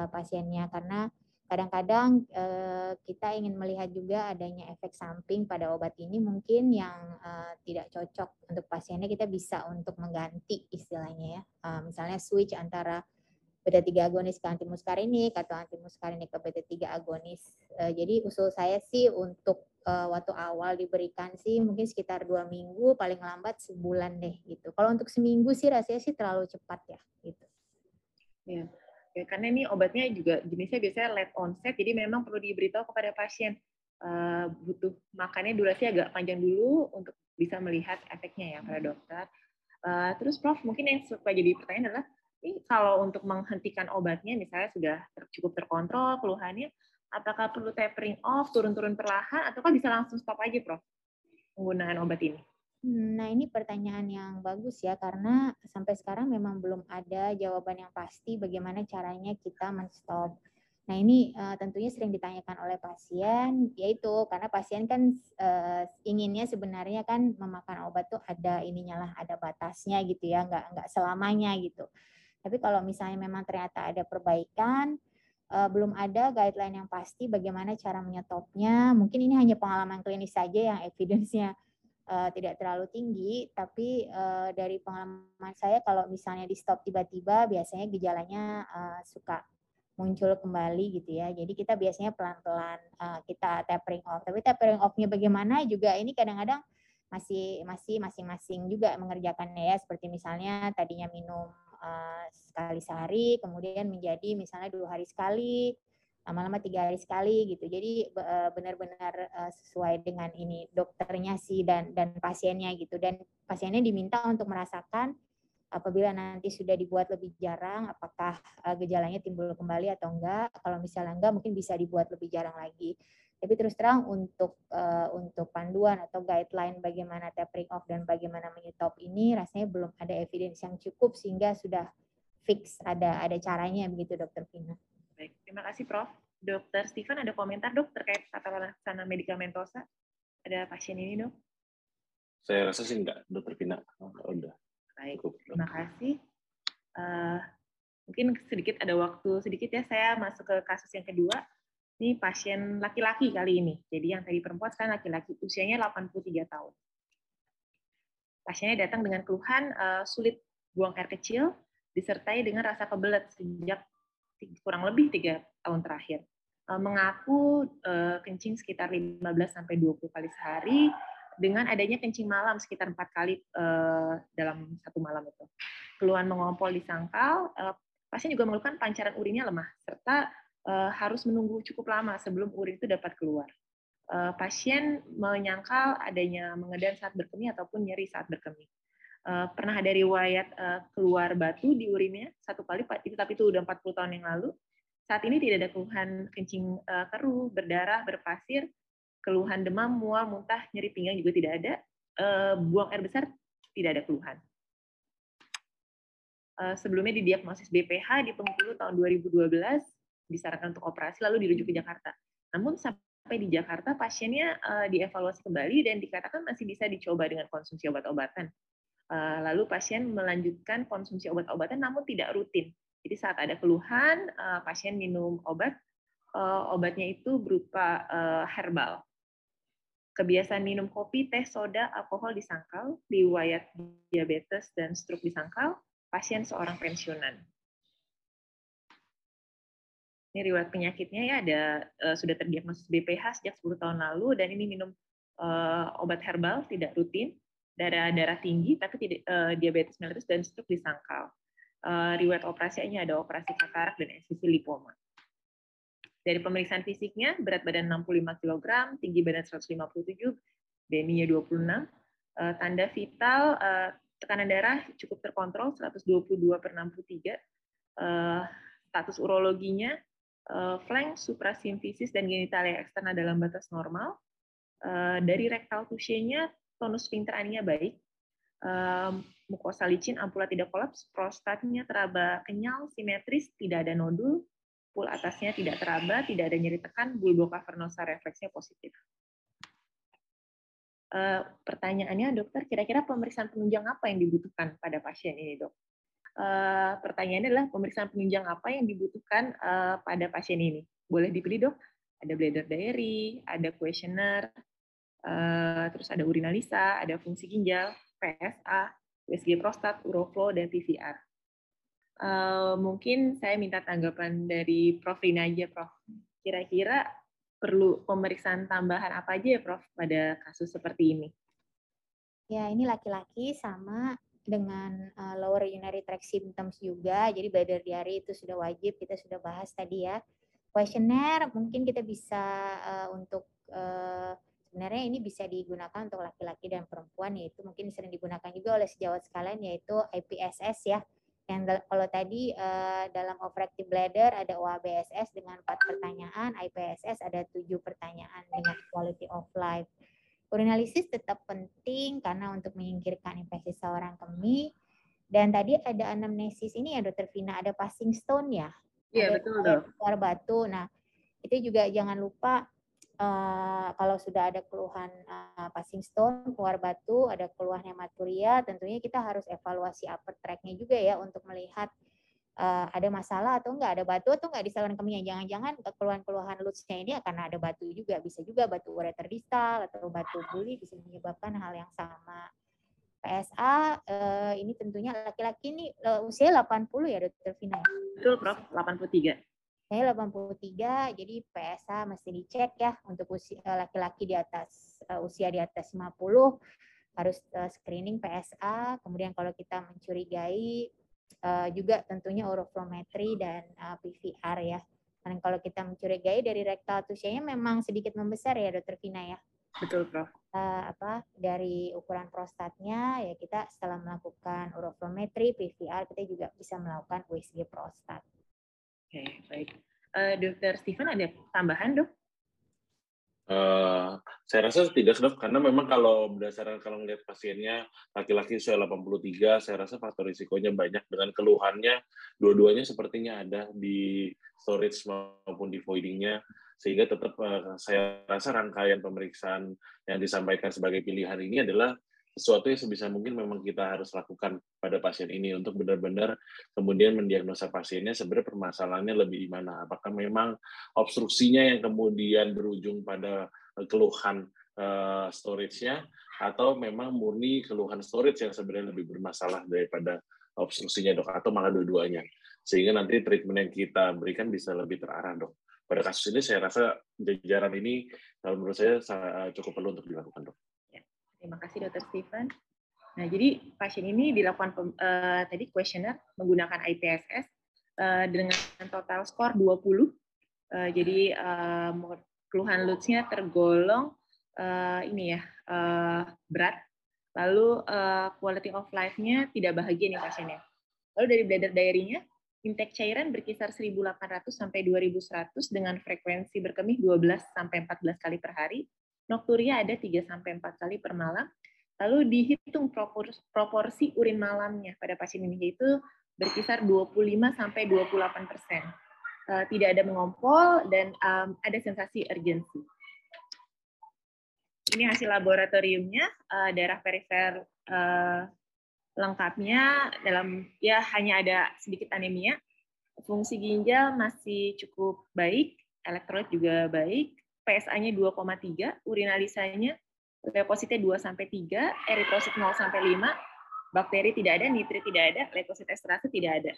pasiennya, karena kadang-kadang kita ingin melihat juga adanya efek samping pada obat ini mungkin yang tidak cocok untuk pasiennya, kita bisa untuk mengganti istilahnya ya. Misalnya switch antara beta 3 agonis ke antimuskarinik atau antimuskarinik ke beta 3 agonis. Jadi usul saya sih untuk waktu awal diberikan sih mungkin sekitar 2 minggu, paling lambat sebulan deh gitu. Kalau untuk seminggu sih rasanya sih terlalu cepat ya gitu. Yeah. Ya, karena ini obatnya juga jenisnya biasanya late onset, jadi memang perlu diberitahu kepada pasien butuh makannya durasi agak panjang dulu untuk bisa melihat efeknya ya pada dokter. Terus Prof, mungkin yang suka jadi pertanyaan adalah, ini kalau untuk menghentikan obatnya misalnya sudah cukup terkontrol keluhannya, apakah perlu tapering off, turun-turun perlahan, ataukah bisa langsung stop aja Prof penggunaan obat ini? Nah, ini pertanyaan yang bagus ya, karena sampai sekarang memang belum ada jawaban yang pasti bagaimana caranya kita men-stop. Nah, ini tentunya sering ditanyakan oleh pasien, yaitu karena pasien kan inginnya sebenarnya kan memakan obat tuh ada ininya lah, ada batasnya gitu ya, nggak selamanya gitu. Tapi kalau misalnya memang ternyata ada perbaikan, belum ada guideline yang pasti bagaimana cara menyetopnya. Mungkin ini hanya pengalaman klinis saja yang evidence-nya tidak terlalu tinggi, tapi dari pengalaman saya kalau misalnya di stop tiba-tiba biasanya gejalanya suka muncul kembali gitu ya. Jadi kita biasanya pelan-pelan kita tapering off. Tapi tapering off-nya bagaimana juga ini kadang-kadang masih masing-masing juga mengerjakannya ya. Seperti misalnya tadinya minum sekali sehari, kemudian menjadi misalnya 2 hari sekali, lama-lama 3 hari sekali gitu. Jadi benar-benar sesuai dengan ini dokternya sih dan pasiennya gitu. Dan pasiennya diminta untuk merasakan apabila nanti sudah dibuat lebih jarang, apakah gejalanya timbul kembali atau enggak. Kalau misalnya enggak, mungkin bisa dibuat lebih jarang lagi. Tapi terus terang untuk panduan atau guideline bagaimana tapering off dan bagaimana menyetop ini rasanya belum ada evidence yang cukup sehingga sudah fix ada caranya begitu Dokter Vina. Baik, terima kasih Prof. Dokter Steven ada komentar Dok terkait tata laksana medikamentosa ada pasien ini Dok? Saya rasa sih enggak Dokter Vina. Udah. Baik, cukup, terima kasih. Mungkin sedikit ada waktu sedikit ya saya masuk ke kasus yang kedua. Ini pasien laki-laki kali ini. Jadi yang tadi perempuan sekarang laki-laki, usianya 83 tahun. Pasiennya datang dengan keluhan sulit buang air kecil, disertai dengan rasa kebelet sejak kurang lebih 3 tahun terakhir. Mengaku kencing sekitar 15-20 kali sehari, dengan adanya kencing malam sekitar 4 kali dalam satu malam itu. Keluhan mengompol di sangkal, pasien juga mengeluhkan pancaran urinnya lemah, serta harus menunggu cukup lama sebelum urin itu dapat keluar. Pasien menyangkal adanya mengedan saat berkemih ataupun nyeri saat berkemih. Pernah ada riwayat keluar batu di urinnya satu kali, tapi itu udah 40 tahun yang lalu. Saat ini tidak ada keluhan kencing keruh, berdarah, berpasir, keluhan demam, mual, muntah, nyeri pinggang juga tidak ada. Buang air besar tidak ada keluhan. Sebelumnya didiagnosis BPH di Bengkulu tahun 2012. Disarankan untuk operasi lalu dirujuk ke Jakarta. Namun sampai di Jakarta pasiennya dievaluasi kembali dan dikatakan masih bisa dicoba dengan konsumsi obat-obatan. Lalu pasien melanjutkan konsumsi obat-obatan namun tidak rutin. Jadi saat ada keluhan pasien minum obat, obatnya itu berupa herbal. Kebiasaan minum kopi, teh, soda, alkohol di sangkal, riwayat diabetes dan stroke di sangkal, pasien seorang pensiunan. Ini riwayat penyakitnya ya ada sudah terdiagnosis BPH sejak 10 tahun lalu dan ini minum obat herbal tidak rutin, darah tinggi tapi tidak diabetes mellitus dan stroke di sangkal. Riwayat operasinya ada operasi katarak dan eksisi lipoma. Dari pemeriksaan fisiknya berat badan 65 kg, tinggi badan 157, BMI-nya 26, tanda vital tekanan darah cukup terkontrol 122/63, status urologinya flank, suprasimfisis, dan genitalia eksterna dalam batas normal. Dari rektal tusenya, tonus sphincter aninya baik. Mukosa licin, ampula tidak kolaps. Prostatnya teraba kenyal, simetris, tidak ada nodul. Pul atasnya tidak teraba, tidak ada nyeri tekan. Bulbo cavernosa refleksnya positif. Pertanyaannya, dokter, kira-kira pemeriksaan penunjang apa yang dibutuhkan pada pasien ini, dok? Pertanyaannya adalah pemeriksaan penunjang apa yang dibutuhkan pada pasien ini? Boleh dipilih dok, ada bladder diary, ada kuesioner, terus ada urinalisa, ada fungsi ginjal, PSA, USG prostat, uroflow, dan PVR. Mungkin saya minta tanggapan dari Prof. Rina aja, Prof. Kira-kira perlu pemeriksaan tambahan apa aja ya, Prof, pada kasus seperti ini? Ya, ini laki-laki sama dengan lower urinary tract symptoms juga, jadi bladder diary itu sudah wajib, kita sudah bahas tadi ya. Questionnaire mungkin kita bisa sebenarnya ini bisa digunakan untuk laki-laki dan perempuan, yaitu mungkin sering digunakan juga oleh sejawat sekalian, yaitu IPSS ya. Yang kalau tadi dalam overactive bladder ada OABSS dengan 4 pertanyaan, IPSS ada 7 pertanyaan dengan quality of life. Urinalisis tetap penting karena untuk menyingkirkan infeksi saluran kemih. Dan tadi ada anamnesis ini ya Dokter Vina, ada passing stone ya. Iya betul dok. Keluar batu. Nah itu juga jangan lupa kalau sudah ada keluhan passing stone, keluar batu, ada keluhan hematuria, tentunya kita harus evaluasi upper tract-nya juga ya untuk melihat ada masalah atau enggak, ada batu atau enggak di saluran kemihnya. Jangan-jangan keluhan-keluhan lutsnya ini karena ada batu juga, bisa juga batu ureter distal atau batu buli bisa menyebabkan hal yang sama. PSA ini tentunya laki-laki ini usia 80 ya Dokter Vina? Betul Prof, 83. Saya 83, jadi PSA mesti dicek ya untuk usia laki-laki di atas usia di atas 50 harus screening PSA. Kemudian kalau kita mencurigai juga tentunya uroflometri dan PVR ya. Dan kalau kita mencurigai dari rektal tusianya memang sedikit membesar ya Dokter Vina ya. Betul Prof. Dari ukuran prostatnya ya kita setelah melakukan uroflometri, PVR kita juga bisa melakukan USG prostat. Oke, baik. Dokter Steven ada tambahan dok? Saya rasa tidak, Dok, karena memang kalau berdasarkan kalau melihat pasiennya laki-laki usia 83, saya rasa faktor risikonya banyak dengan keluhannya dua-duanya sepertinya ada di storage maupun di voidingnya, sehingga tetap saya rasa rangkaian pemeriksaan yang disampaikan sebagai pilihan ini adalah sesuatu yang sebisa mungkin memang kita harus lakukan pada pasien ini untuk benar-benar kemudian mendiagnosa pasiennya sebenarnya permasalahannya lebih di mana. Apakah memang obstruksinya yang kemudian berujung pada keluhan storage-nya, atau memang murni keluhan storage yang sebenarnya lebih bermasalah daripada obstruksinya, Dok, atau malah dua-duanya. Sehingga nanti treatment yang kita berikan bisa lebih terarah, Dok. Pada kasus ini saya rasa jajaran ini menurut saya cukup perlu untuk dilakukan, Dok. Terima kasih, Dr. Stefan. Nah, jadi pasien ini dilakukan tadi kuesioner menggunakan IPSS dengan total skor 20. Jadi keluhan lutsnya tergolong ini ya berat. Lalu quality of life-nya tidak bahagia nih pasiennya. Lalu dari bladder diary-nya, intake cairan berkisar 1.800 sampai 2.100 dengan frekuensi berkemih 12 sampai 14 kali per hari. Nokturia ada 3-4 kali per malam, lalu dihitung proporsi urin malamnya pada pasien ini, yaitu berkisar 25-28%. Tidak ada mengompol dan ada sensasi urgensi. Ini hasil laboratoriumnya, darah perifer lengkapnya, dalam ya hanya ada sedikit anemia, fungsi ginjal masih cukup baik, elektrolit juga baik, PSA-nya 2,3, urinalisanya, leukositnya 2-3, eritrosit 0-5, bakteri tidak ada, nitrit tidak ada, leukosit esterase tidak ada.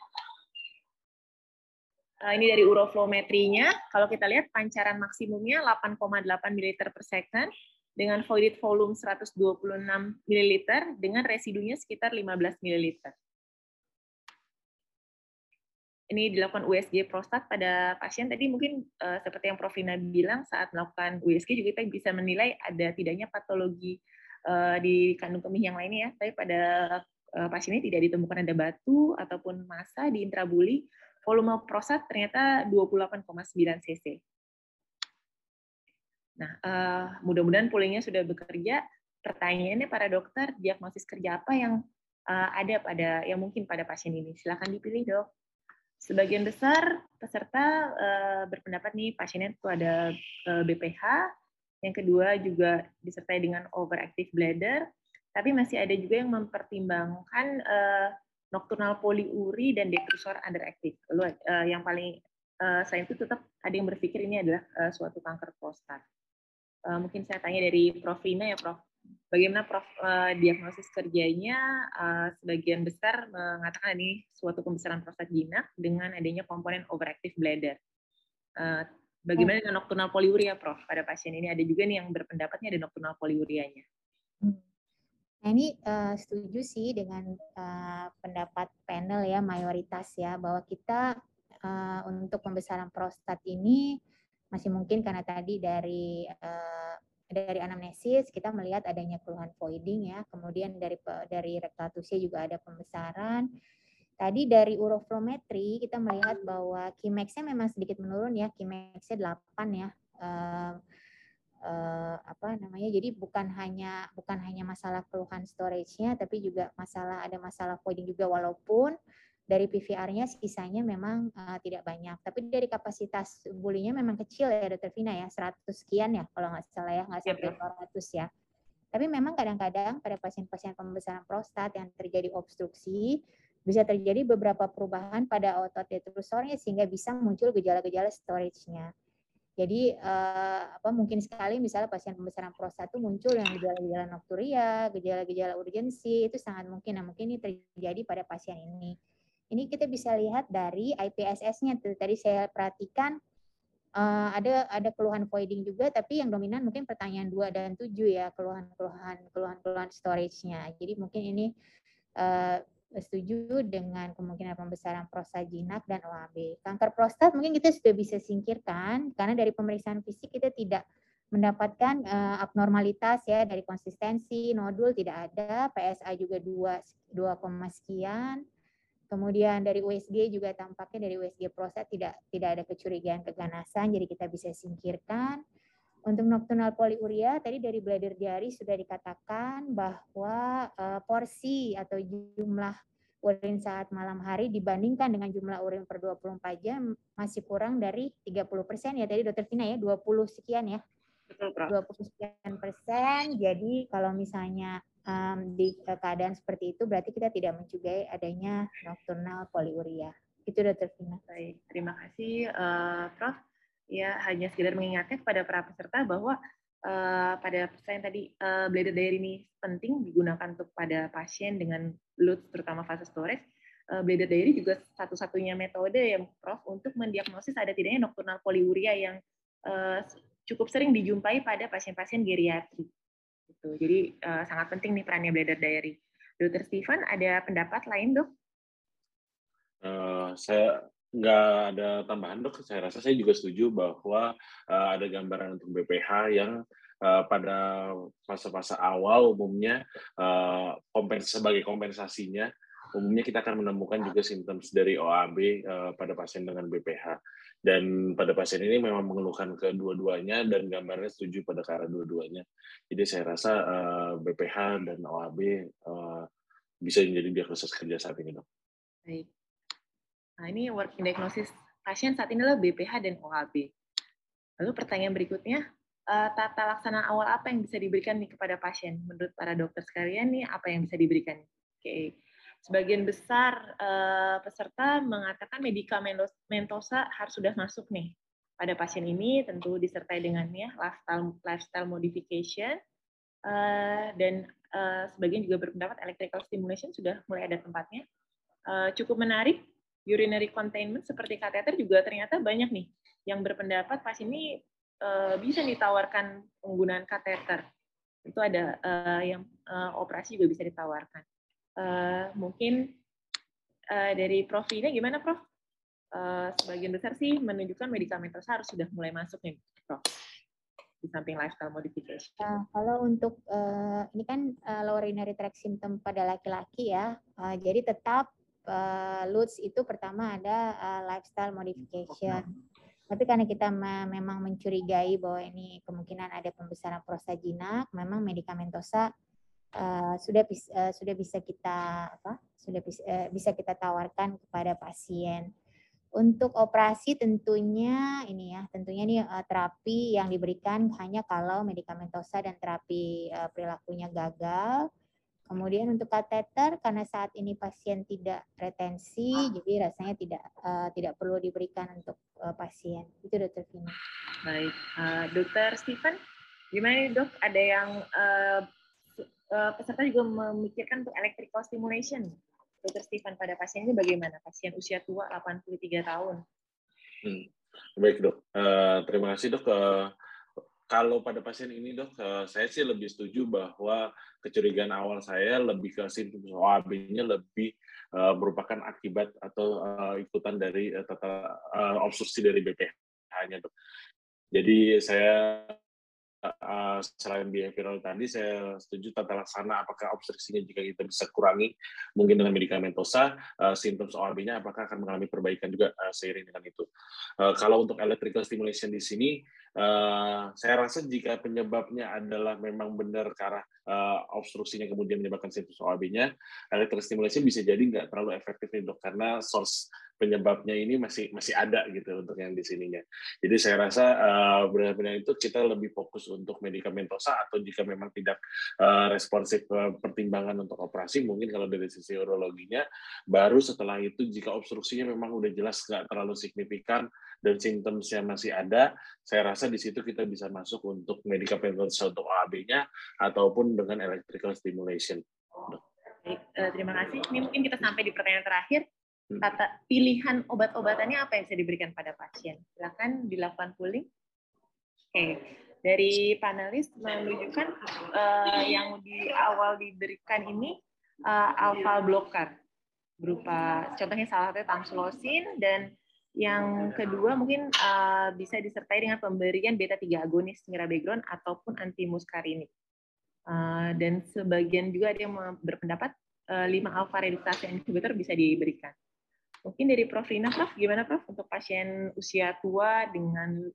Ini dari uroflowmetrinya, kalau kita lihat pancaran maksimumnya 8,8 ml per second, dengan voided volume 126 ml, dengan residunya sekitar 15 ml. Ini dilakukan USG prostat pada pasien tadi, mungkin seperti yang Prof. Rina bilang, saat melakukan USG juga kita bisa menilai ada tidaknya patologi di kandung kemih yang lainnya ya. Tapi pada pasien ini tidak ditemukan ada batu ataupun massa di intrabuli. Volume prostat ternyata 28,9 cc. Nah, mudah-mudahan poolingnya sudah bekerja. Pertanyaannya para dokter, diagnosis kerja apa yang ada pada yang mungkin pada pasien ini? Silakan dipilih, Dok. Sebagian besar peserta berpendapat nih pasiennya itu ada BPH, yang kedua juga disertai dengan overactive bladder, tapi masih ada juga yang mempertimbangkan nocturnal polyuri dan decursor underactive. Lalu yang paling selain itu tetap ada yang berpikir ini adalah suatu kanker prostat. Mungkin saya tanya dari Prof. Ine ya, Prof. Bagaimana Prof diagnosis kerjanya? Sebagian besar mengatakan ini suatu pembesaran prostat jinak dengan adanya komponen overactive bladder. Bagaimana dengan nocturnal polyuria, Prof? Pada pasien ini ada juga nih yang berpendapatnya ada nocturnal polyurianya. Nah, ini setuju sih dengan pendapat panel ya, mayoritas ya, bahwa kita untuk pembesaran prostat ini masih mungkin karena tadi dari anamnesis kita melihat adanya keluhan voiding ya, kemudian dari rektaltusia juga ada pembesaran. Tadi dari uroflowmetri kita melihat bahwa Qmax-nya memang sedikit menurun ya, Qmax-nya 8 ya. Jadi bukan hanya masalah keluhan storage-nya, tapi juga ada masalah voiding juga, walaupun dari PVR-nya sisanya memang tidak banyak. Tapi dari kapasitas bulinya memang kecil ya, Dr. Vina ya, 100 sekian ya, kalau nggak salah ya, nggak sampai 200 ya. Tapi memang kadang-kadang pada pasien-pasien pembesaran prostat yang terjadi obstruksi, bisa terjadi beberapa perubahan pada otot detrusornya sehingga bisa muncul gejala-gejala storage-nya. Jadi mungkin sekali misalnya pasien pembesaran prostat itu muncul yang gejala-gejala nokturia, gejala-gejala urgensi, itu sangat mungkin. Nah, mungkin ini terjadi pada pasien ini. Ini kita bisa lihat dari IPSS-nya. Tadi saya perhatikan ada keluhan voiding juga, tapi yang dominan mungkin pertanyaan 2 dan 7 ya, keluhan storage-nya. Jadi mungkin ini setuju dengan kemungkinan pembesaran prostat jinak dan OAB. Kanker prostat mungkin kita sudah bisa singkirkan karena dari pemeriksaan fisik kita tidak mendapatkan abnormalitas ya, dari konsistensi nodul tidak ada, PSA juga 2 sekian. Kemudian dari USG juga tampaknya dari USG prostat tidak ada kecurigaan keganasan, jadi kita bisa singkirkan. Untuk nocturnal poliuria tadi dari bladder diari sudah dikatakan bahwa porsi atau jumlah urin saat malam hari dibandingkan dengan jumlah urin per 24 jam masih kurang dari 30% ya tadi Dokter Vina ya, 20 sekian ya. Betul, Prof. 20% jadi kalau misalnya di keadaan seperti itu berarti kita tidak mencurigai adanya nocturnal poliuria. Itu Dokter Vina. Baik, terima kasih Prof. Ya, hanya sekedar mengingatkan kepada para peserta bahwa pada peserta yang tadi bladder diary ini penting digunakan untuk pada pasien dengan LUTS terutama fase storage. Bladder diary juga satu-satunya metode yang Prof untuk mendiagnosis ada tidaknya nocturnal poliuria yang cukup sering dijumpai pada pasien-pasien geriatri. Gitu. Jadi sangat penting nih perannya bladder diary. Dokter Stefan, ada pendapat lain, Dok? Saya nggak ada tambahan, Dok. Saya rasa saya juga setuju bahwa ada gambaran untuk BPH yang pada fase-fase awal umumnya sebagai kompensasinya, umumnya kita akan menemukan juga simptom dari OAB pada pasien dengan BPH. Dan pada pasien ini memang mengeluhkan kedua-duanya dan gambarnya setuju pada ke arah dua-duanya. Jadi saya rasa BPH dan OAB bisa menjadi diagnosis kerja saat ini, Dok. Baik. Nah, ini working diagnosis pasien saat ini adalah BPH dan OAB. Lalu pertanyaan berikutnya, tata laksana awal apa yang bisa diberikan nih kepada pasien? Menurut para dokter sekalian nih, apa yang bisa diberikan? Oke. Sebagian besar peserta mengatakan medikamentosa harus sudah masuk nih. Pada pasien ini tentu disertai dengannya lifestyle modification, dan sebagian juga berpendapat electrical stimulation sudah mulai ada tempatnya. Cukup menarik, urinary containment seperti kateter juga ternyata banyak nih yang berpendapat pasien ini bisa ditawarkan penggunaan kateter. Itu ada yang operasi juga bisa ditawarkan. Mungkin dari Prof. Ine gimana, Prof? Sebagian besar sih menunjukkan medikamentosa harus sudah mulai masuk nih, Prof. Di samping lifestyle modification. Kalau untuk ini kan lower urinary tract symptom pada laki-laki ya, jadi tetap LUTS itu pertama ada lifestyle modification. Tapi karena kita memang mencurigai bahwa ini kemungkinan ada pembesaran prostaginak, memang medikamentosa sudah bisa kita tawarkan kepada pasien. Untuk operasi tentunya ini ya, tentunya nih terapi yang diberikan hanya kalau medikamentosa dan terapi perilakunya gagal. Kemudian untuk kateter karena saat ini pasien tidak retensi, jadi rasanya tidak perlu diberikan untuk pasien. Itu Dokter Vina. Baik, Dokter Steven, gimana Dok? Ada yang peserta juga memikirkan untuk electrical stimulation. Dokter Stefan, pada pasien ini bagaimana? Pasien usia tua 83 tahun. Baik, Dok. Terima kasih, Dok. Kalau pada pasien ini, Dok, saya sih lebih setuju bahwa kecurigaan awal saya lebih ke simptom OAB-nya lebih merupakan akibat atau ikutan dari obstruksi dari BPH-nya, Dok. Jadi saya selain behavioral tadi, saya setuju tata laksana apakah obstruksinya jika kita bisa kurangi mungkin dengan medikamentosa, simptom OAB-nya apakah akan mengalami perbaikan juga seiring dengan itu. Kalau untuk electrical stimulation di sini, saya rasa jika penyebabnya adalah memang benar ke arah obstruksinya kemudian menyebabkan simptom OAB-nya, electrical stimulation bisa jadi nggak terlalu efektif nih, Dok, karena source penyebabnya ini masih ada gitu untuk yang di sininya. Jadi saya rasa benar-benar itu kita lebih fokus untuk medikamentosa atau jika memang tidak responsif pertimbangan untuk operasi mungkin kalau dari sisi urologinya, baru setelah itu jika obstruksinya memang udah jelas nggak terlalu signifikan dan simptomnya masih ada, saya rasa di situ kita bisa masuk untuk medikamentosa untuk OAB-nya ataupun dengan electrical stimulation. Baik, terima kasih. Ini mungkin kita sampai di pertanyaan terakhir. Tata pilihan obat-obatannya apa yang bisa diberikan pada pasien? Silakan dilakukan polling. Oke, dari panelis menunjukkan yang di awal diberikan ini alfa blocker berupa contohnya salah satunya tamsulosin, dan yang kedua mungkin bisa disertai dengan pemberian beta 3 agonis mirabegron ataupun antimuskarinik. Dan sebagian juga ada yang berpendapat 5 alfa reduktase inhibitor bisa diberikan. Mungkin dari Prof. Rina, Prof, gimana Prof untuk pasien usia tua dengan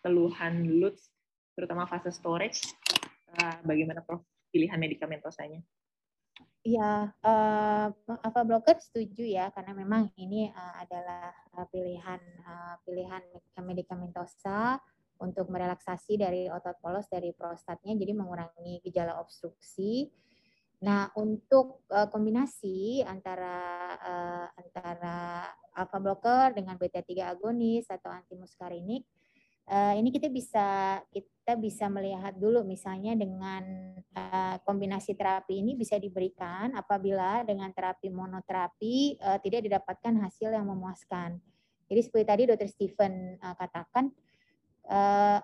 keluhan LUTS terutama fase storage, bagaimana Prof pilihan medikamentosanya? Iya, alpha blocker setuju ya, karena memang ini adalah pilihan medikamentosa untuk merelaksasi dari otot polos dari prostatnya, jadi mengurangi gejala obstruksi. Nah, untuk kombinasi antara alpha blocker dengan beta 3 agonis atau antimuskarinik, ini kita bisa melihat dulu, misalnya dengan kombinasi terapi ini bisa diberikan apabila dengan terapi monoterapi tidak didapatkan hasil yang memuaskan. Jadi seperti tadi Dr. Steven katakan,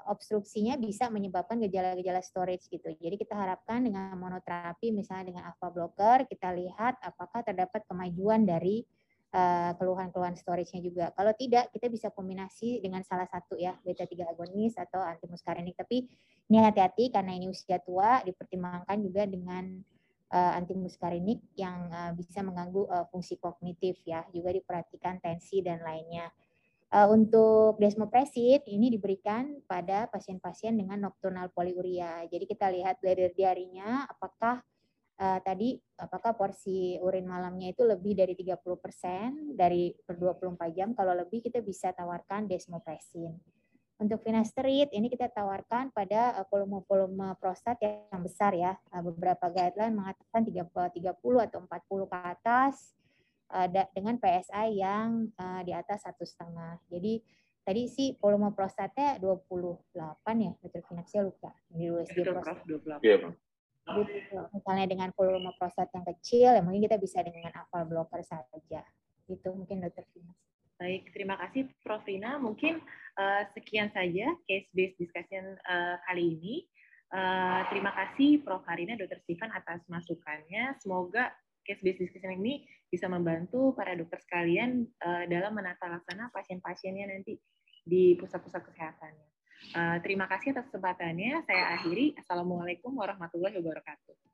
obstruksinya bisa menyebabkan gejala-gejala storage gitu. Jadi kita harapkan dengan monoterapi, misalnya dengan alpha blocker, kita lihat apakah terdapat kemajuan dari keluhan-keluhan storage-nya juga. Kalau tidak, kita bisa kombinasi dengan salah satu ya, beta 3 agonis atau antimuskarinik. Tapi ini hati-hati karena ini usia tua, dipertimbangkan juga dengan antimuskarinik yang bisa mengganggu fungsi kognitif ya, juga diperhatikan tensi dan lainnya. Untuk desmopressin ini diberikan pada pasien-pasien dengan nocturnal poliuria. Jadi kita lihat bladder diarinya apakah porsi urin malamnya itu lebih dari 30% dari per 24 jam, kalau lebih kita bisa tawarkan desmopressin. Untuk finasterid ini kita tawarkan pada volume-volume prostat yang besar ya. Beberapa guideline mengatakan 30 atau 40 ke atas dengan PSA yang di atas 1,5. Jadi tadi sih volume prostatnya 28 ya, Dr. Vina, saya lupa. Di USG prostat. 28. Misalnya dengan volume prostat yang kecil, ya mungkin kita bisa dengan alpha blocker saja. Itu mungkin Dr. Vina. Baik, terima kasih Prof. Rina. Mungkin sekian saja case-based discussion kali ini. Terima kasih Prof. Rina, Dr. Stefan atas masukannya. Semoga case-based discussion ini bisa membantu para dokter sekalian dalam menata laksana pasien-pasiennya nanti di pusat-pusat kesehatannya. Terima kasih atas kesempatannya. Saya akhiri. Assalamualaikum warahmatullahi wabarakatuh.